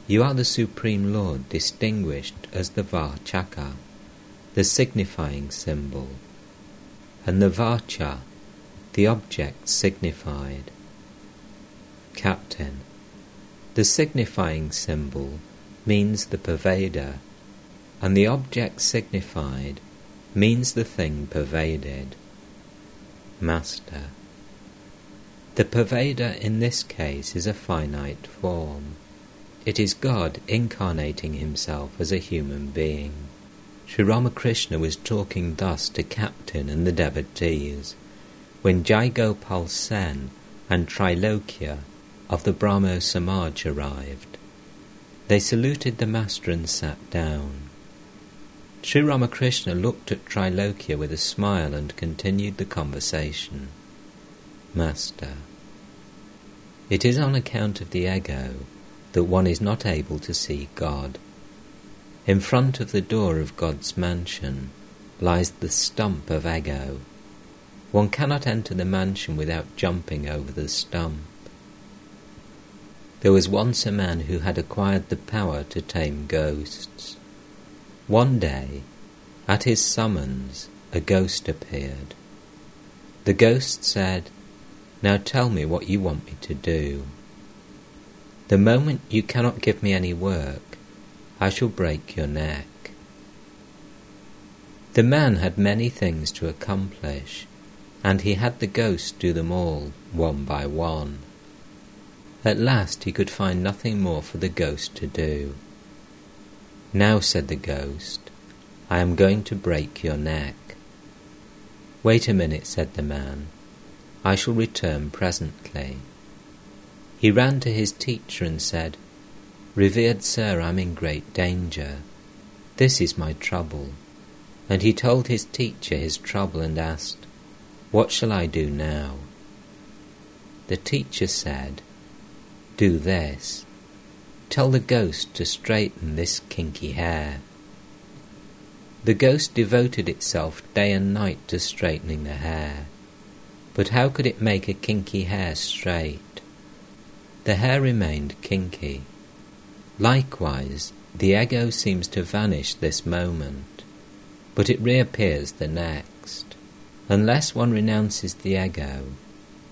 You are the Supreme Lord distinguished as the Vachaka, the signifying symbol, and the Vacha, the object signified. Captain, the signifying symbol means the pervader, and the object signified means the thing pervaded. Master, the pervader in this case is a finite form. It is God incarnating himself as a human being. Sri Ramakrishna was talking thus to Captain and the devotees when Jai Gopal Sen and Trilokya of the Brahmo Samaj arrived. They saluted the master and sat down. Sri Ramakrishna looked at Trilokya with a smile and continued the conversation. Master, it is on account of the ego that one is not able to see God. In front of the door of God's mansion lies the stump of ego. One cannot enter the mansion without jumping over the stump. There was once a man who had acquired the power to tame ghosts. One day, at his summons, a ghost appeared. The ghost said, now tell me what you want me to do. The moment you cannot give me any work, I shall break your neck. The man had many things to accomplish, and he had the ghost do them all, one by one. At last he could find nothing more for the ghost to do. "Now," said the ghost, "I am going to break your neck." "Wait a minute," said the man. "I shall return presently." He ran to his teacher and said, "Revered sir, I am in great danger. This is my trouble." And he told his teacher his trouble and asked, "What shall I do now?" The teacher said, "Do this. Tell the ghost to straighten this kinky hair." The ghost devoted itself day and night to straightening the hair. But how could it make a kinky hair straight? The hair remained kinky. Likewise, the ego seems to vanish this moment, but it reappears the next. Unless one renounces the ego,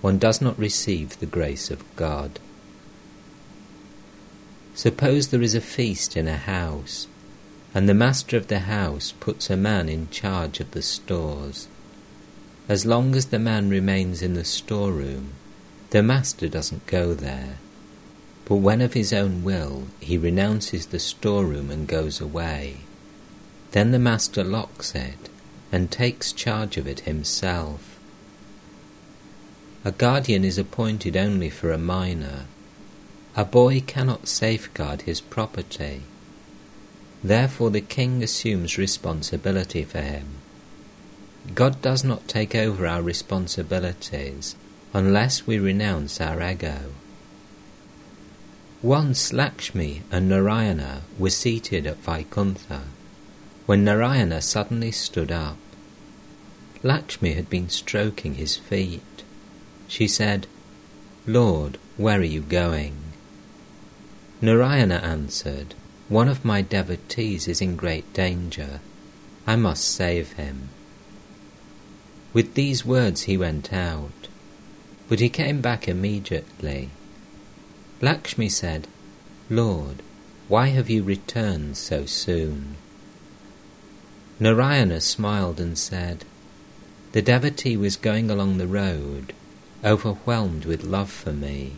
one does not receive the grace of God. Suppose there is a feast in a house, and the master of the house puts a man in charge of the stores. As long as the man remains in the storeroom, the master doesn't go there. But when of his own will he renounces the storeroom and goes away, then the master locks it and takes charge of it himself. A guardian is appointed only for a minor. A boy cannot safeguard his property. Therefore the king assumes responsibility for him. God does not take over our responsibilities unless we renounce our ego. Once Lakshmi and Narayana were seated at Vaikuntha, when Narayana suddenly stood up. Lakshmi had been stroking his feet. She said, "Lord, where are you going?" Narayana answered, "One of my devotees is in great danger. I must save him." With these words he went out, but he came back immediately. Lakshmi said, "Lord, why have you returned so soon?" Narayana smiled and said, "The devotee was going along the road, overwhelmed with love for me.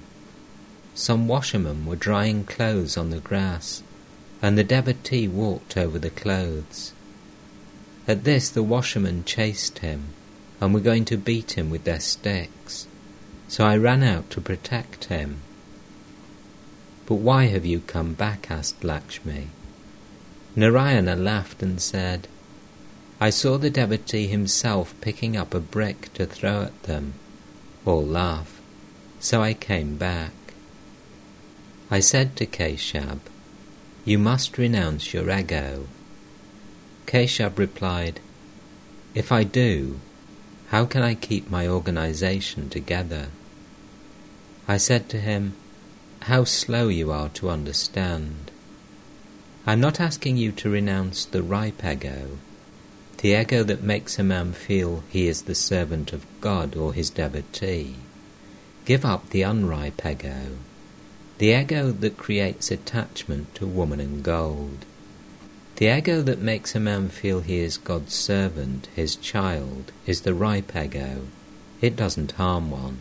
Some washermen were drying clothes on the grass, and the devotee walked over the clothes. At this the washermen chased him, and were going to beat him with their sticks, so I ran out to protect him." "But why have you come back?" asked Lakshmi. Narayana laughed and said, "I saw the devotee himself picking up a brick to throw at them, or laugh, so I came back. I said to Keshab, 'You must renounce your ego.' Keshab replied, 'If I do, how can I keep my organization together?' I said to him, 'How slow you are to understand. I'm not asking you to renounce the ripe ego, the ego that makes a man feel he is the servant of God or his devotee. Give up the unripe ego, the ego that creates attachment to woman and gold, the ego that makes a man feel he is God's servant, his child, is the ripe ego. It doesn't harm one.'"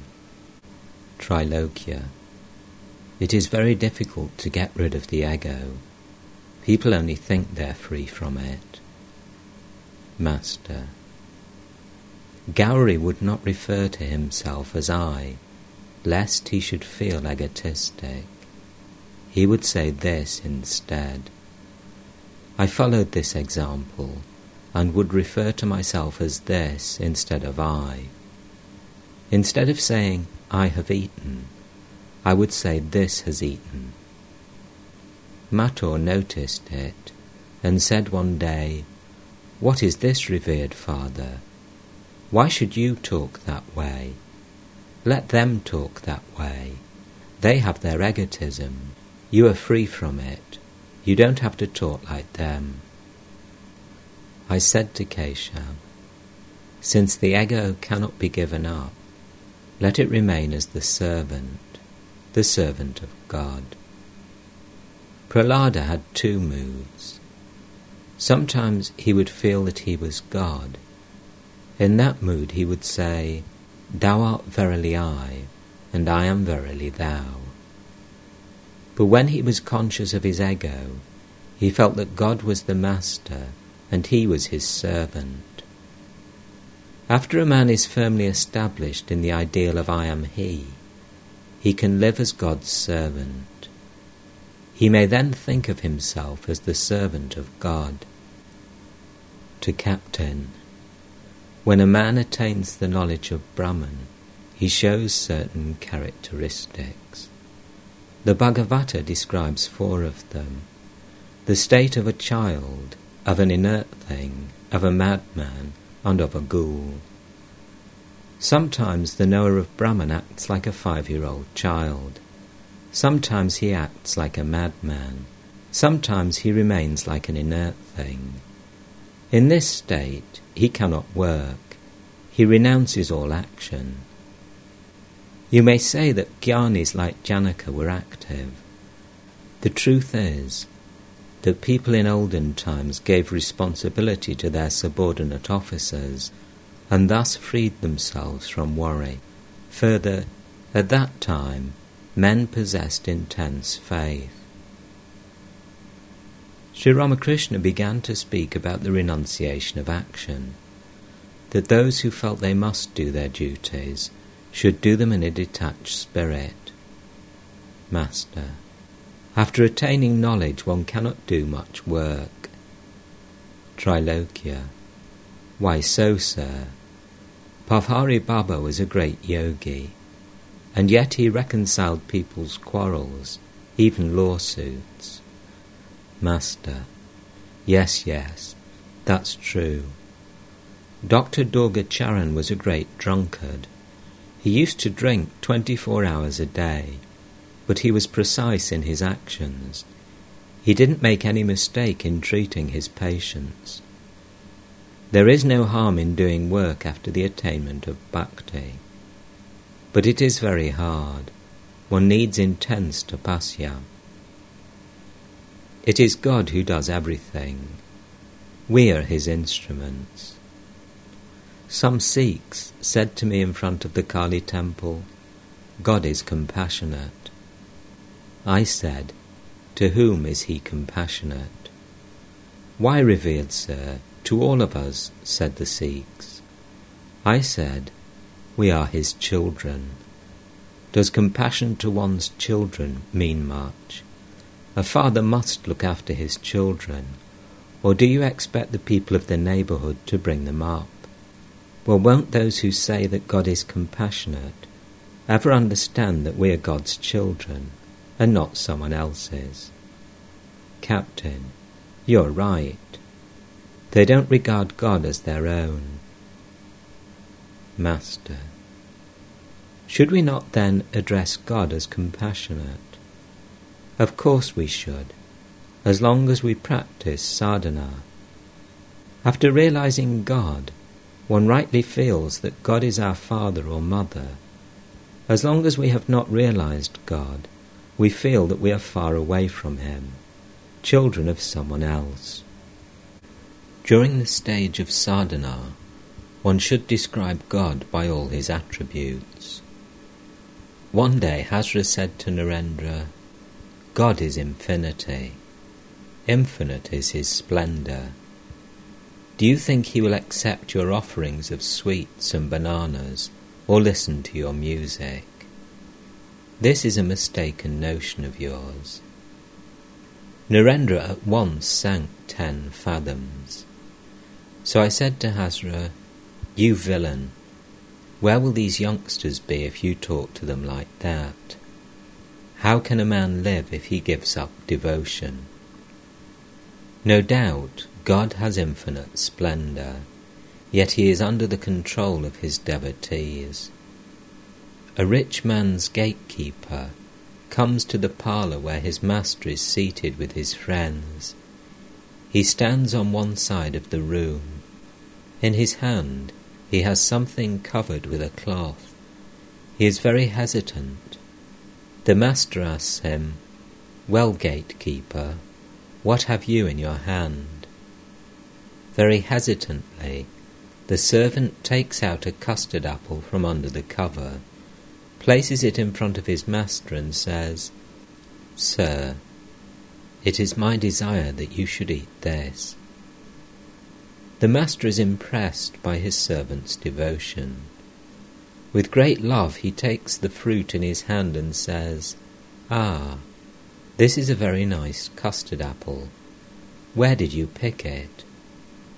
Trilokya. It is very difficult to get rid of the ego. People only think they're free from it. Master. Gauri would not refer to himself as I, lest he should feel egotistic. He would say this instead. I followed this example and would refer to myself as this instead of I. Instead of saying, "I have eaten," I would say, "This has eaten." Mathur noticed it and said one day, "What is this, revered father? Why should you talk that way? Let them talk that way. They have their egotism. You are free from it. You don't have to talk like them." I said to Keshab, "Since the ego cannot be given up, let it remain as the servant of God." Prahlada had two moods. Sometimes he would feel that he was God. In that mood he would say, "Thou art verily I, and I am verily thou." But when he was conscious of his ego, he felt that God was the master and he was his servant. After a man is firmly established in the ideal of I am he can live as God's servant. He may then think of himself as the servant of God. To captain. When a man attains the knowledge of Brahman, he shows certain characteristics. The Bhagavata describes 4 of them: the state of a child, of an inert thing, of a madman, and of a ghoul. Sometimes the knower of Brahman acts like a 5-year-old child. Sometimes he acts like a madman. Sometimes he remains like an inert thing. In this state, he cannot work. He renounces all action. You may say that Jnanis like Janaka were active. The truth is that people in olden times gave responsibility to their subordinate officers and thus freed themselves from worry. Further, at that time, men possessed intense faith. Sri Ramakrishna began to speak about the renunciation of action, that those who felt they must do their duties should do them in a detached spirit. Master. After attaining knowledge one cannot do much work. Trilokya. Why so, sir? Pavhari Baba was a great yogi, and yet he reconciled people's quarrels, even lawsuits. Master. Yes, yes, that's true. Dr. Durgacharan was a great drunkard. He used to drink 24 hours a day, but he was precise in his actions. He didn't make any mistake in treating his patients. There is no harm in doing work after the attainment of bhakti. But it is very hard. One needs intense tapasya. It is God who does everything. We are his instruments. Some Sikhs said to me in front of the Kali temple, God is compassionate. I said, to whom is he compassionate? Why, revered sir, to all of us, said the Sikhs. I said, we are his children. Does compassion to one's children mean much? A father must look after his children, or do you expect the people of the neighbourhood to bring them up? Well, won't those who say that God is compassionate ever understand that we are God's children and not someone else's? Captain, you're right. They don't regard God as their own. Master, should we not then address God as compassionate? Of course we should, as long as we practice sadhana. After realizing God, one rightly feels that God is our father or mother. As long as we have not realized God, we feel that we are far away from him, children of someone else. During the stage of sadhana, one should describe God by all his attributes. One day Hazra said to Narendra, God is infinity. Infinite is his splendor. Do you think he will accept your offerings of sweets and bananas or listen to your music? This is a mistaken notion of yours. Narendra at once sank 10 fathoms. So I said to Hazra, you villain, where will these youngsters be if you talk to them like that? How can a man live if he gives up devotion? No doubt, God has infinite splendour, yet he is under the control of his devotees. A rich man's gatekeeper comes to the parlour where his master is seated with his friends. He stands on one side of the room. In his hand he has something covered with a cloth. He is very hesitant. The master asks him, well, gatekeeper, what have you in your hand? Very hesitantly, the servant takes out a custard apple from under the cover, places it in front of his master and says, Sir, it is my desire that you should eat theirs. The master is impressed by his servant's devotion. With great love he takes the fruit in his hand and says, "Ah, this is a very nice custard apple. Where did you pick it?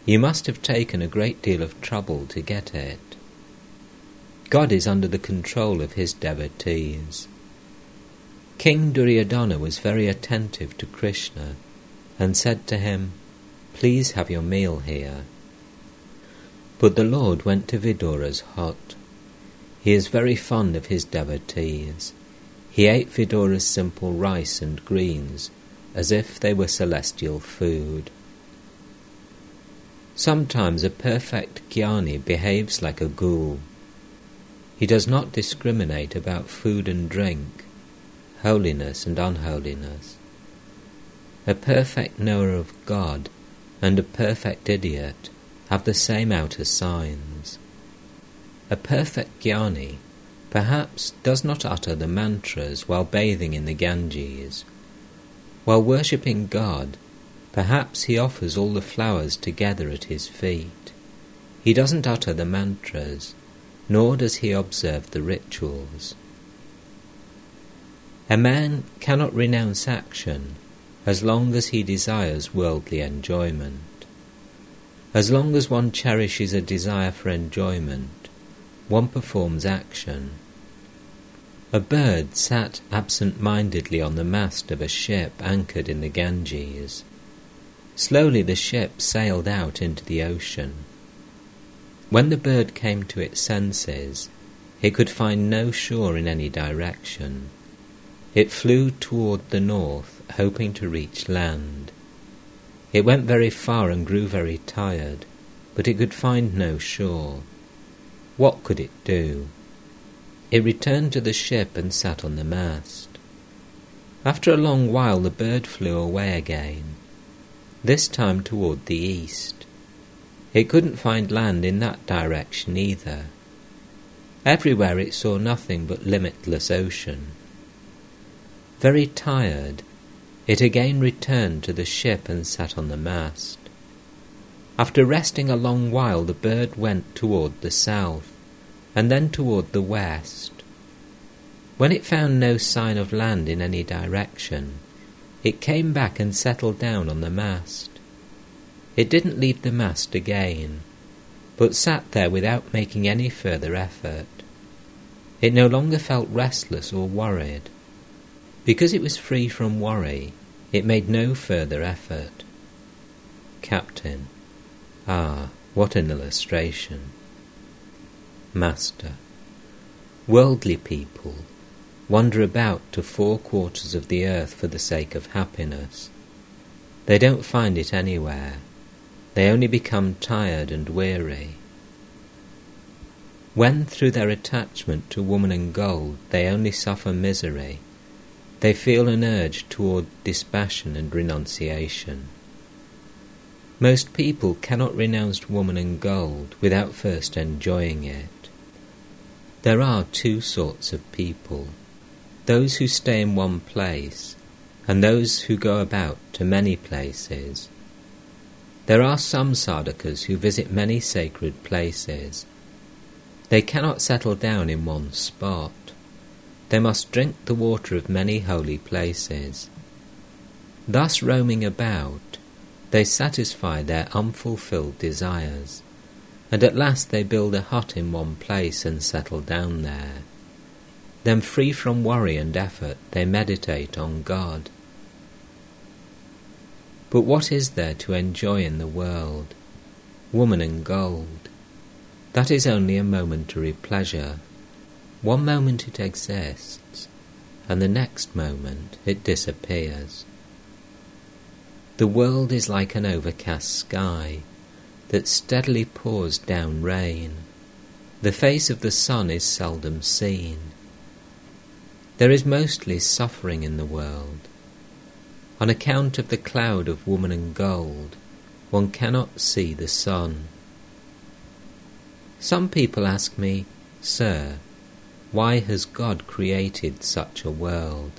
You must have taken a great deal of trouble to get it." God is under the control of his devotees. King Duryodhana was very attentive to Krishna and said to him, "Please have your meal here." But the Lord went to Vidura's hut. He is very fond of his devotees. He ate Vidura's simple rice and greens as if they were celestial food. Sometimes a perfect jnani behaves like a ghoul. He does not discriminate about food and drink, holiness and unholiness. A perfect knower of God and a perfect idiot have the same outer signs. A perfect jnani perhaps does not utter the mantras while bathing in the Ganges. While worshipping God, perhaps he offers all the flowers together at his feet. He doesn't utter the mantras, nor does he observe the rituals. A man cannot renounce action as long as he desires worldly enjoyment. As long as one cherishes a desire for enjoyment, one performs action. A bird sat absent-mindedly on the mast of a ship anchored in the Ganges. Slowly the ship sailed out into the ocean. When the bird came to its senses, it could find no shore in any direction. It flew toward the north, hoping to reach land. It went very far and grew very tired, but it could find no shore. What could it do? It returned to the ship and sat on the mast. After a long while the bird flew away again, this time toward the east. It couldn't find land in that direction either. Everywhere it saw nothing but limitless ocean. Very tired, it again returned to the ship and sat on the mast. After resting a long while, the bird went toward the south, and then toward the west. When it found no sign of land in any direction, it came back and settled down on the mast. It didn't leave the mast again, but sat there without making any further effort. It no longer felt restless or worried. Because it was free from worry, it made no further effort. Captain: "Ah, what an illustration." Master: "Worldly people wander about to 4 quarters of the earth for the sake of happiness. They don't find it anywhere. They only become tired and weary. When through their attachment to woman and gold they only suffer misery, they feel an urge toward dispassion and renunciation. Most people cannot renounce woman and gold without first enjoying it. There are 2 sorts of people, those who stay in one place and those who go about to many places. There are some sadhakas who visit many sacred places. They cannot settle down in one spot. They must drink the water of many holy places. Thus roaming about, they satisfy their unfulfilled desires, and at last they build a hut in one place and settle down there. Then, free from worry and effort, they meditate on God. But what is there to enjoy in the world? Woman and gold. That is only a momentary pleasure. One moment it exists, and the next moment it disappears. The world is like an overcast sky that steadily pours down rain. The face of the sun is seldom seen. There is mostly suffering in the world. On account of the cloud of woman and gold, one cannot see the sun. Some people ask me, "Sir, why has God created such a world?"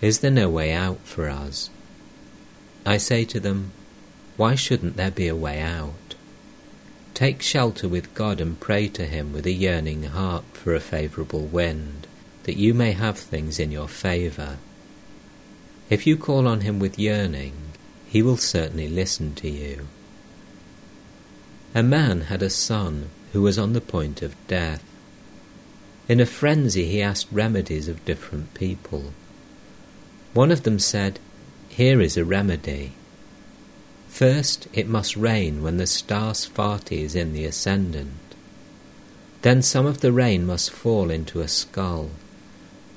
Is there no way out for us? I say to them, why shouldn't there be a way out? Take shelter with God and pray to Him with a yearning heart for a favourable wind, that you may have things in your favour. If you call on Him with yearning, He will certainly listen to you. A man had a son who was on the point of death. In a frenzy he asked remedies of different people. One of them said, here is a remedy. First, it must rain when the star Svati is in the ascendant. Then some of the rain must fall into a skull.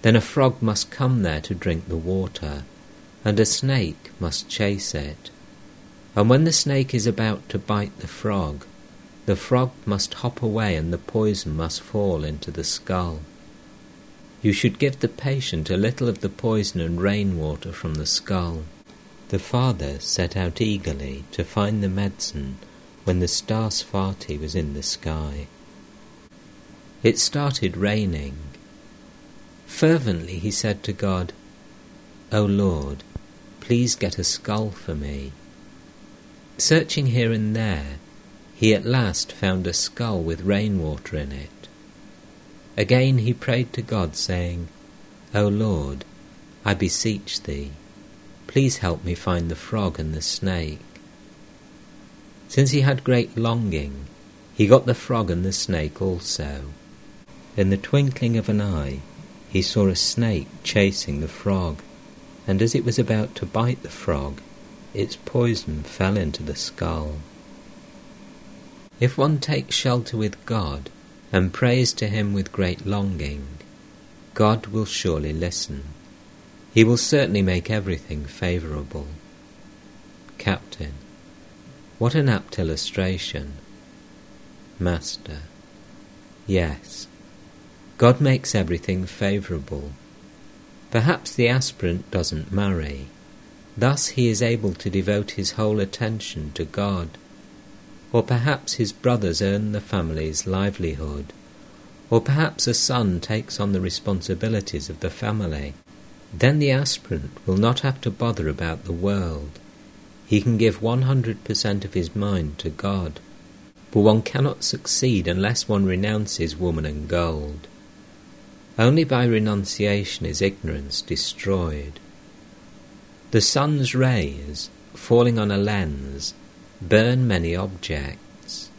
Then a frog must come there to drink the water, and a snake must chase it. And when the snake is about to bite the frog must hop away and the poison must fall into the skull. You should give the patient a little of the poison and rainwater from the skull. The father set out eagerly to find the medicine when the star Svati was in the sky. It started raining. Fervently he said to God, O Lord, please get a skull for me. Searching here and there, he at last found a skull with rainwater in it. Again he prayed to God, saying, O Lord, I beseech Thee, please help me find the frog and the snake. Since he had great longing, he got the frog and the snake also. In the twinkling of an eye, he saw a snake chasing the frog, and as it was about to bite the frog, its poison fell into the skull. If one takes shelter with God, and prays to Him with great longing, God will surely listen. He will certainly make everything favourable. Captain, what an apt illustration. Master, yes, God makes everything favourable. Perhaps the aspirant doesn't marry. Thus he is able to devote his whole attention to God. Or perhaps his brothers earn the family's livelihood, or perhaps a son takes on the responsibilities of the family. Then the aspirant will not have to bother about the world. He can give 100% of his mind to God. But one cannot succeed unless one renounces woman and gold. Only by renunciation is ignorance destroyed. The sun's rays, falling on a lens, burn many objects.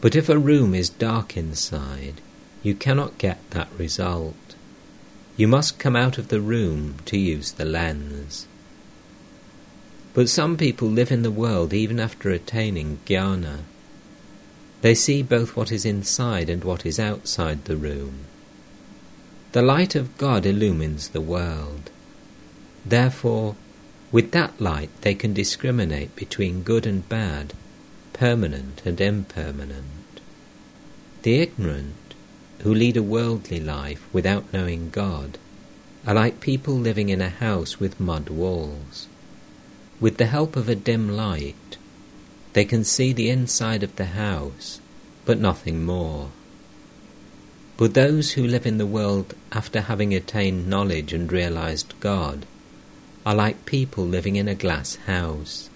But if a room is dark inside, you cannot get that result. You must come out of the room to use the lens. But some people live in the world even after attaining jnana. They see both what is inside and what is outside the room. The light of God illumines the world. Therefore, with that light they can discriminate between good and bad, permanent and impermanent. The ignorant, who lead a worldly life without knowing God, are like people living in a house with mud walls. With the help of a dim light, they can see the inside of the house, but nothing more. But those who live in the world after having attained knowledge and realized God are like people living in a glass house.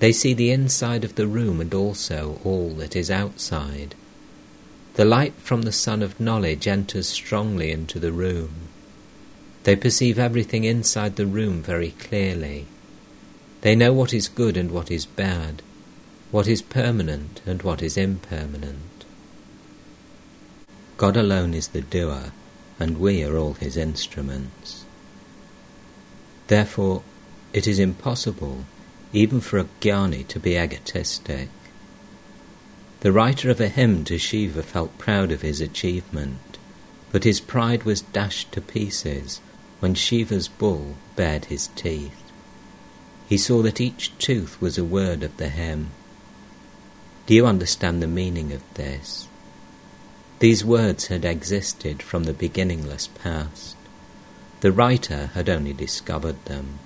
They see the inside of the room and also all that is outside. The light from the sun of knowledge enters strongly into the room. They perceive everything inside the room very clearly. They know what is good and what is bad, what is permanent and what is impermanent. God alone is the doer, and we are all His instruments. Therefore, it is impossible even for a jnani to be egotistic. The writer of a hymn to Shiva felt proud of his achievement, but his pride was dashed to pieces when Shiva's bull bared his teeth. He saw that each tooth was a word of the hymn. Do you understand the meaning of this? These words had existed from the beginningless past. The writer had only discovered them.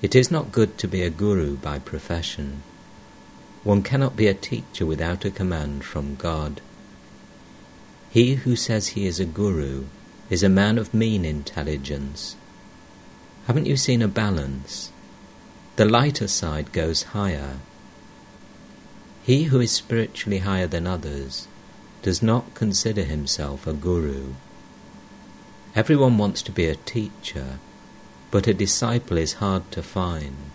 It is not good to be a guru by profession. One cannot be a teacher without a command from God. He who says he is a guru is a man of mean intelligence. Haven't you seen a balance? The lighter side goes higher. He who is spiritually higher than others does not consider himself a guru. Everyone wants to be a teacher, but a disciple is hard to find.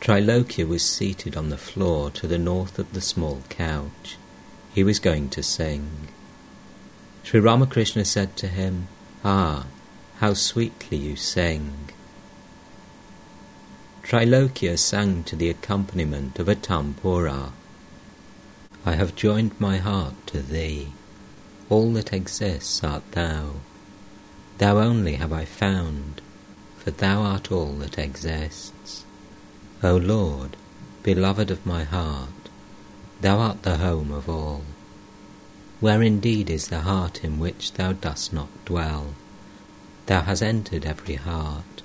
Trilokya was seated on the floor to the north of the small couch. He was going to sing. Sri Ramakrishna said to him, "Ah, how sweetly you sing." Trilokya sang to the accompaniment of a tampura. I have joined my heart to thee. All that exists art thou. Thou only have I found, for thou art all that exists. O Lord, beloved of my heart, thou art the home of all. Where indeed is the heart in which thou dost not dwell? Thou hast entered every heart.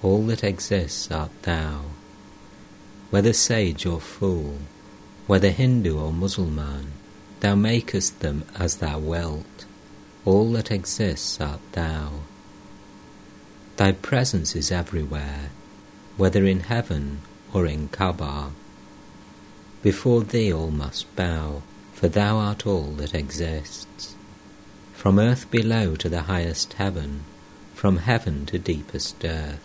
All that exists art thou. Whether sage or fool, whether Hindu or Mussulman, thou makest them as thou wilt. All that exists art thou. Thy presence is everywhere, whether in heaven or in Kaaba. Before thee all must bow, for thou art all that exists. From earth below to the highest heaven, from heaven to deepest earth,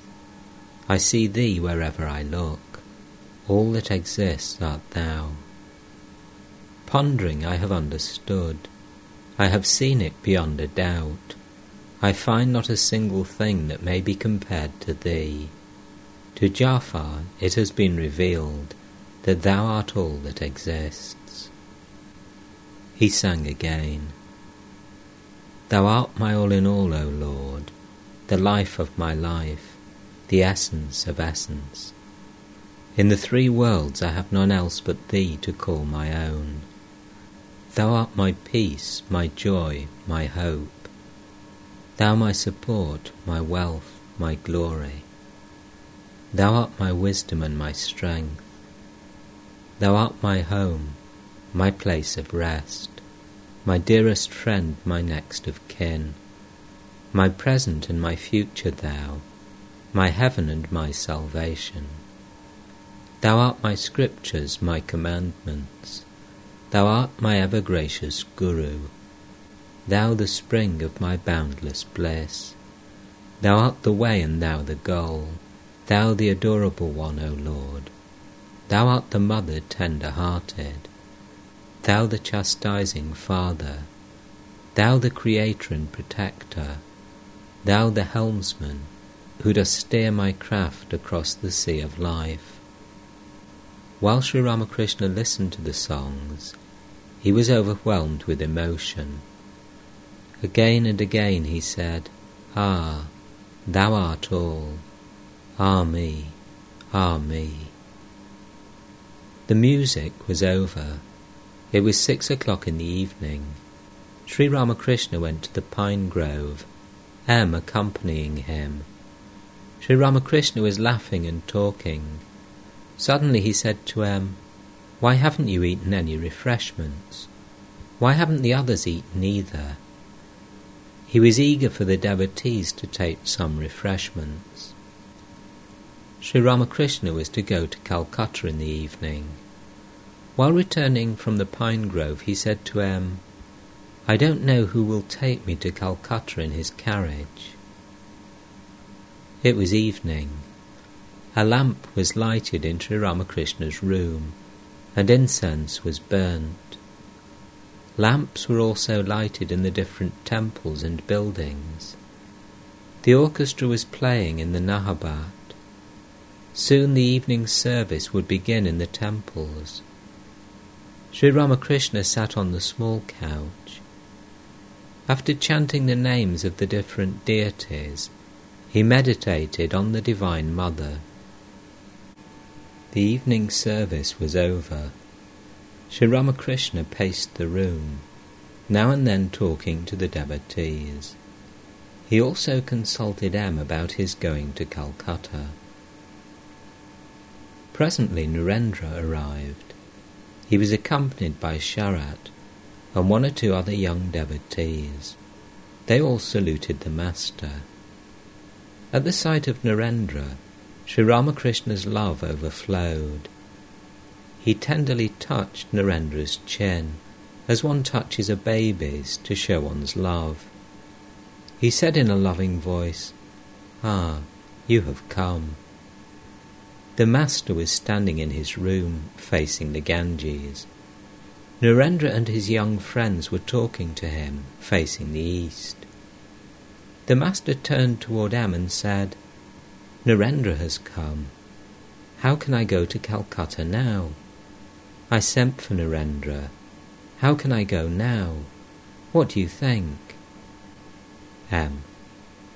I see thee wherever I look. All that exists art thou. Pondering I have understood, I have seen it beyond a doubt. I find not a single thing that may be compared to thee. To Jafar it has been revealed that thou art all that exists. He sang again. Thou art my all in all, O Lord, the life of my life, the essence of essence. In the three worlds I have none else but thee to call my own. Thou art my peace, my joy, my hope. Thou my support, my wealth, my glory. Thou art my wisdom and my strength. Thou art my home, my place of rest, my dearest friend, my next of kin, my present and my future thou, my heaven and my salvation. Thou art my scriptures, my commandments. Thou art my ever-gracious Guru. Thou the spring of my boundless bliss. Thou art the way and thou the goal. Thou the adorable one, O Lord. Thou art the mother tender-hearted. Thou the chastising father. Thou the creator and protector. Thou the helmsman, who dost steer my craft across the sea of life. While Sri Ramakrishna listened to the songs, he was overwhelmed with emotion. Again and again he said, "Ah, thou art all. Ah me, ah me." The music was over. It was 6 o'clock in the evening. Sri Ramakrishna went to the pine grove, M accompanying him. Sri Ramakrishna was laughing and talking. Suddenly he said to M, "Why haven't you eaten any refreshments? Why haven't the others eaten either?" He was eager for the devotees to take some refreshments. Sri Ramakrishna was to go to Calcutta in the evening. While returning from the pine grove, he said to M, "I don't know who will take me to Calcutta in his carriage." It was evening. A lamp was lighted in Sri Ramakrishna's room, and incense was burnt. Lamps were also lighted in the different temples and buildings. The orchestra was playing in the Nahabat. Soon the evening service would begin in the temples. Sri Ramakrishna sat on the small couch. After chanting the names of the different deities, he meditated on the Divine Mother. The evening service was over. Sri Ramakrishna paced the room, now and then talking to the devotees. He also consulted M about his going to Calcutta. Presently Narendra arrived. He was accompanied by Sharat and one or two other young devotees. they all saluted the Master. At the sight of Narendra, Sri Ramakrishna's love overflowed. He tenderly touched Narendra's chin, as one touches a baby's to show one's love. He said in a loving voice, "Ah, you have come." The Master was standing in his room, facing the Ganges. Narendra and his young friends were talking to him, facing the east. The Master turned toward them and said, "Narendra has come. How can I go to Calcutta now? I sent for Narendra. How can I go now? What do you think?" "M.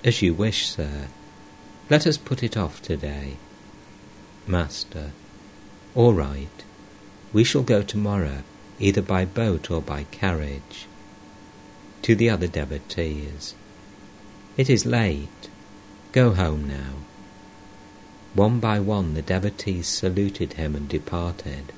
As you wish, sir. Let us put it off today." Master: "All right. We shall go tomorrow, either by boat or by carriage." To the other devotees: "It is late. Go home now." One by one the devotees saluted him and departed.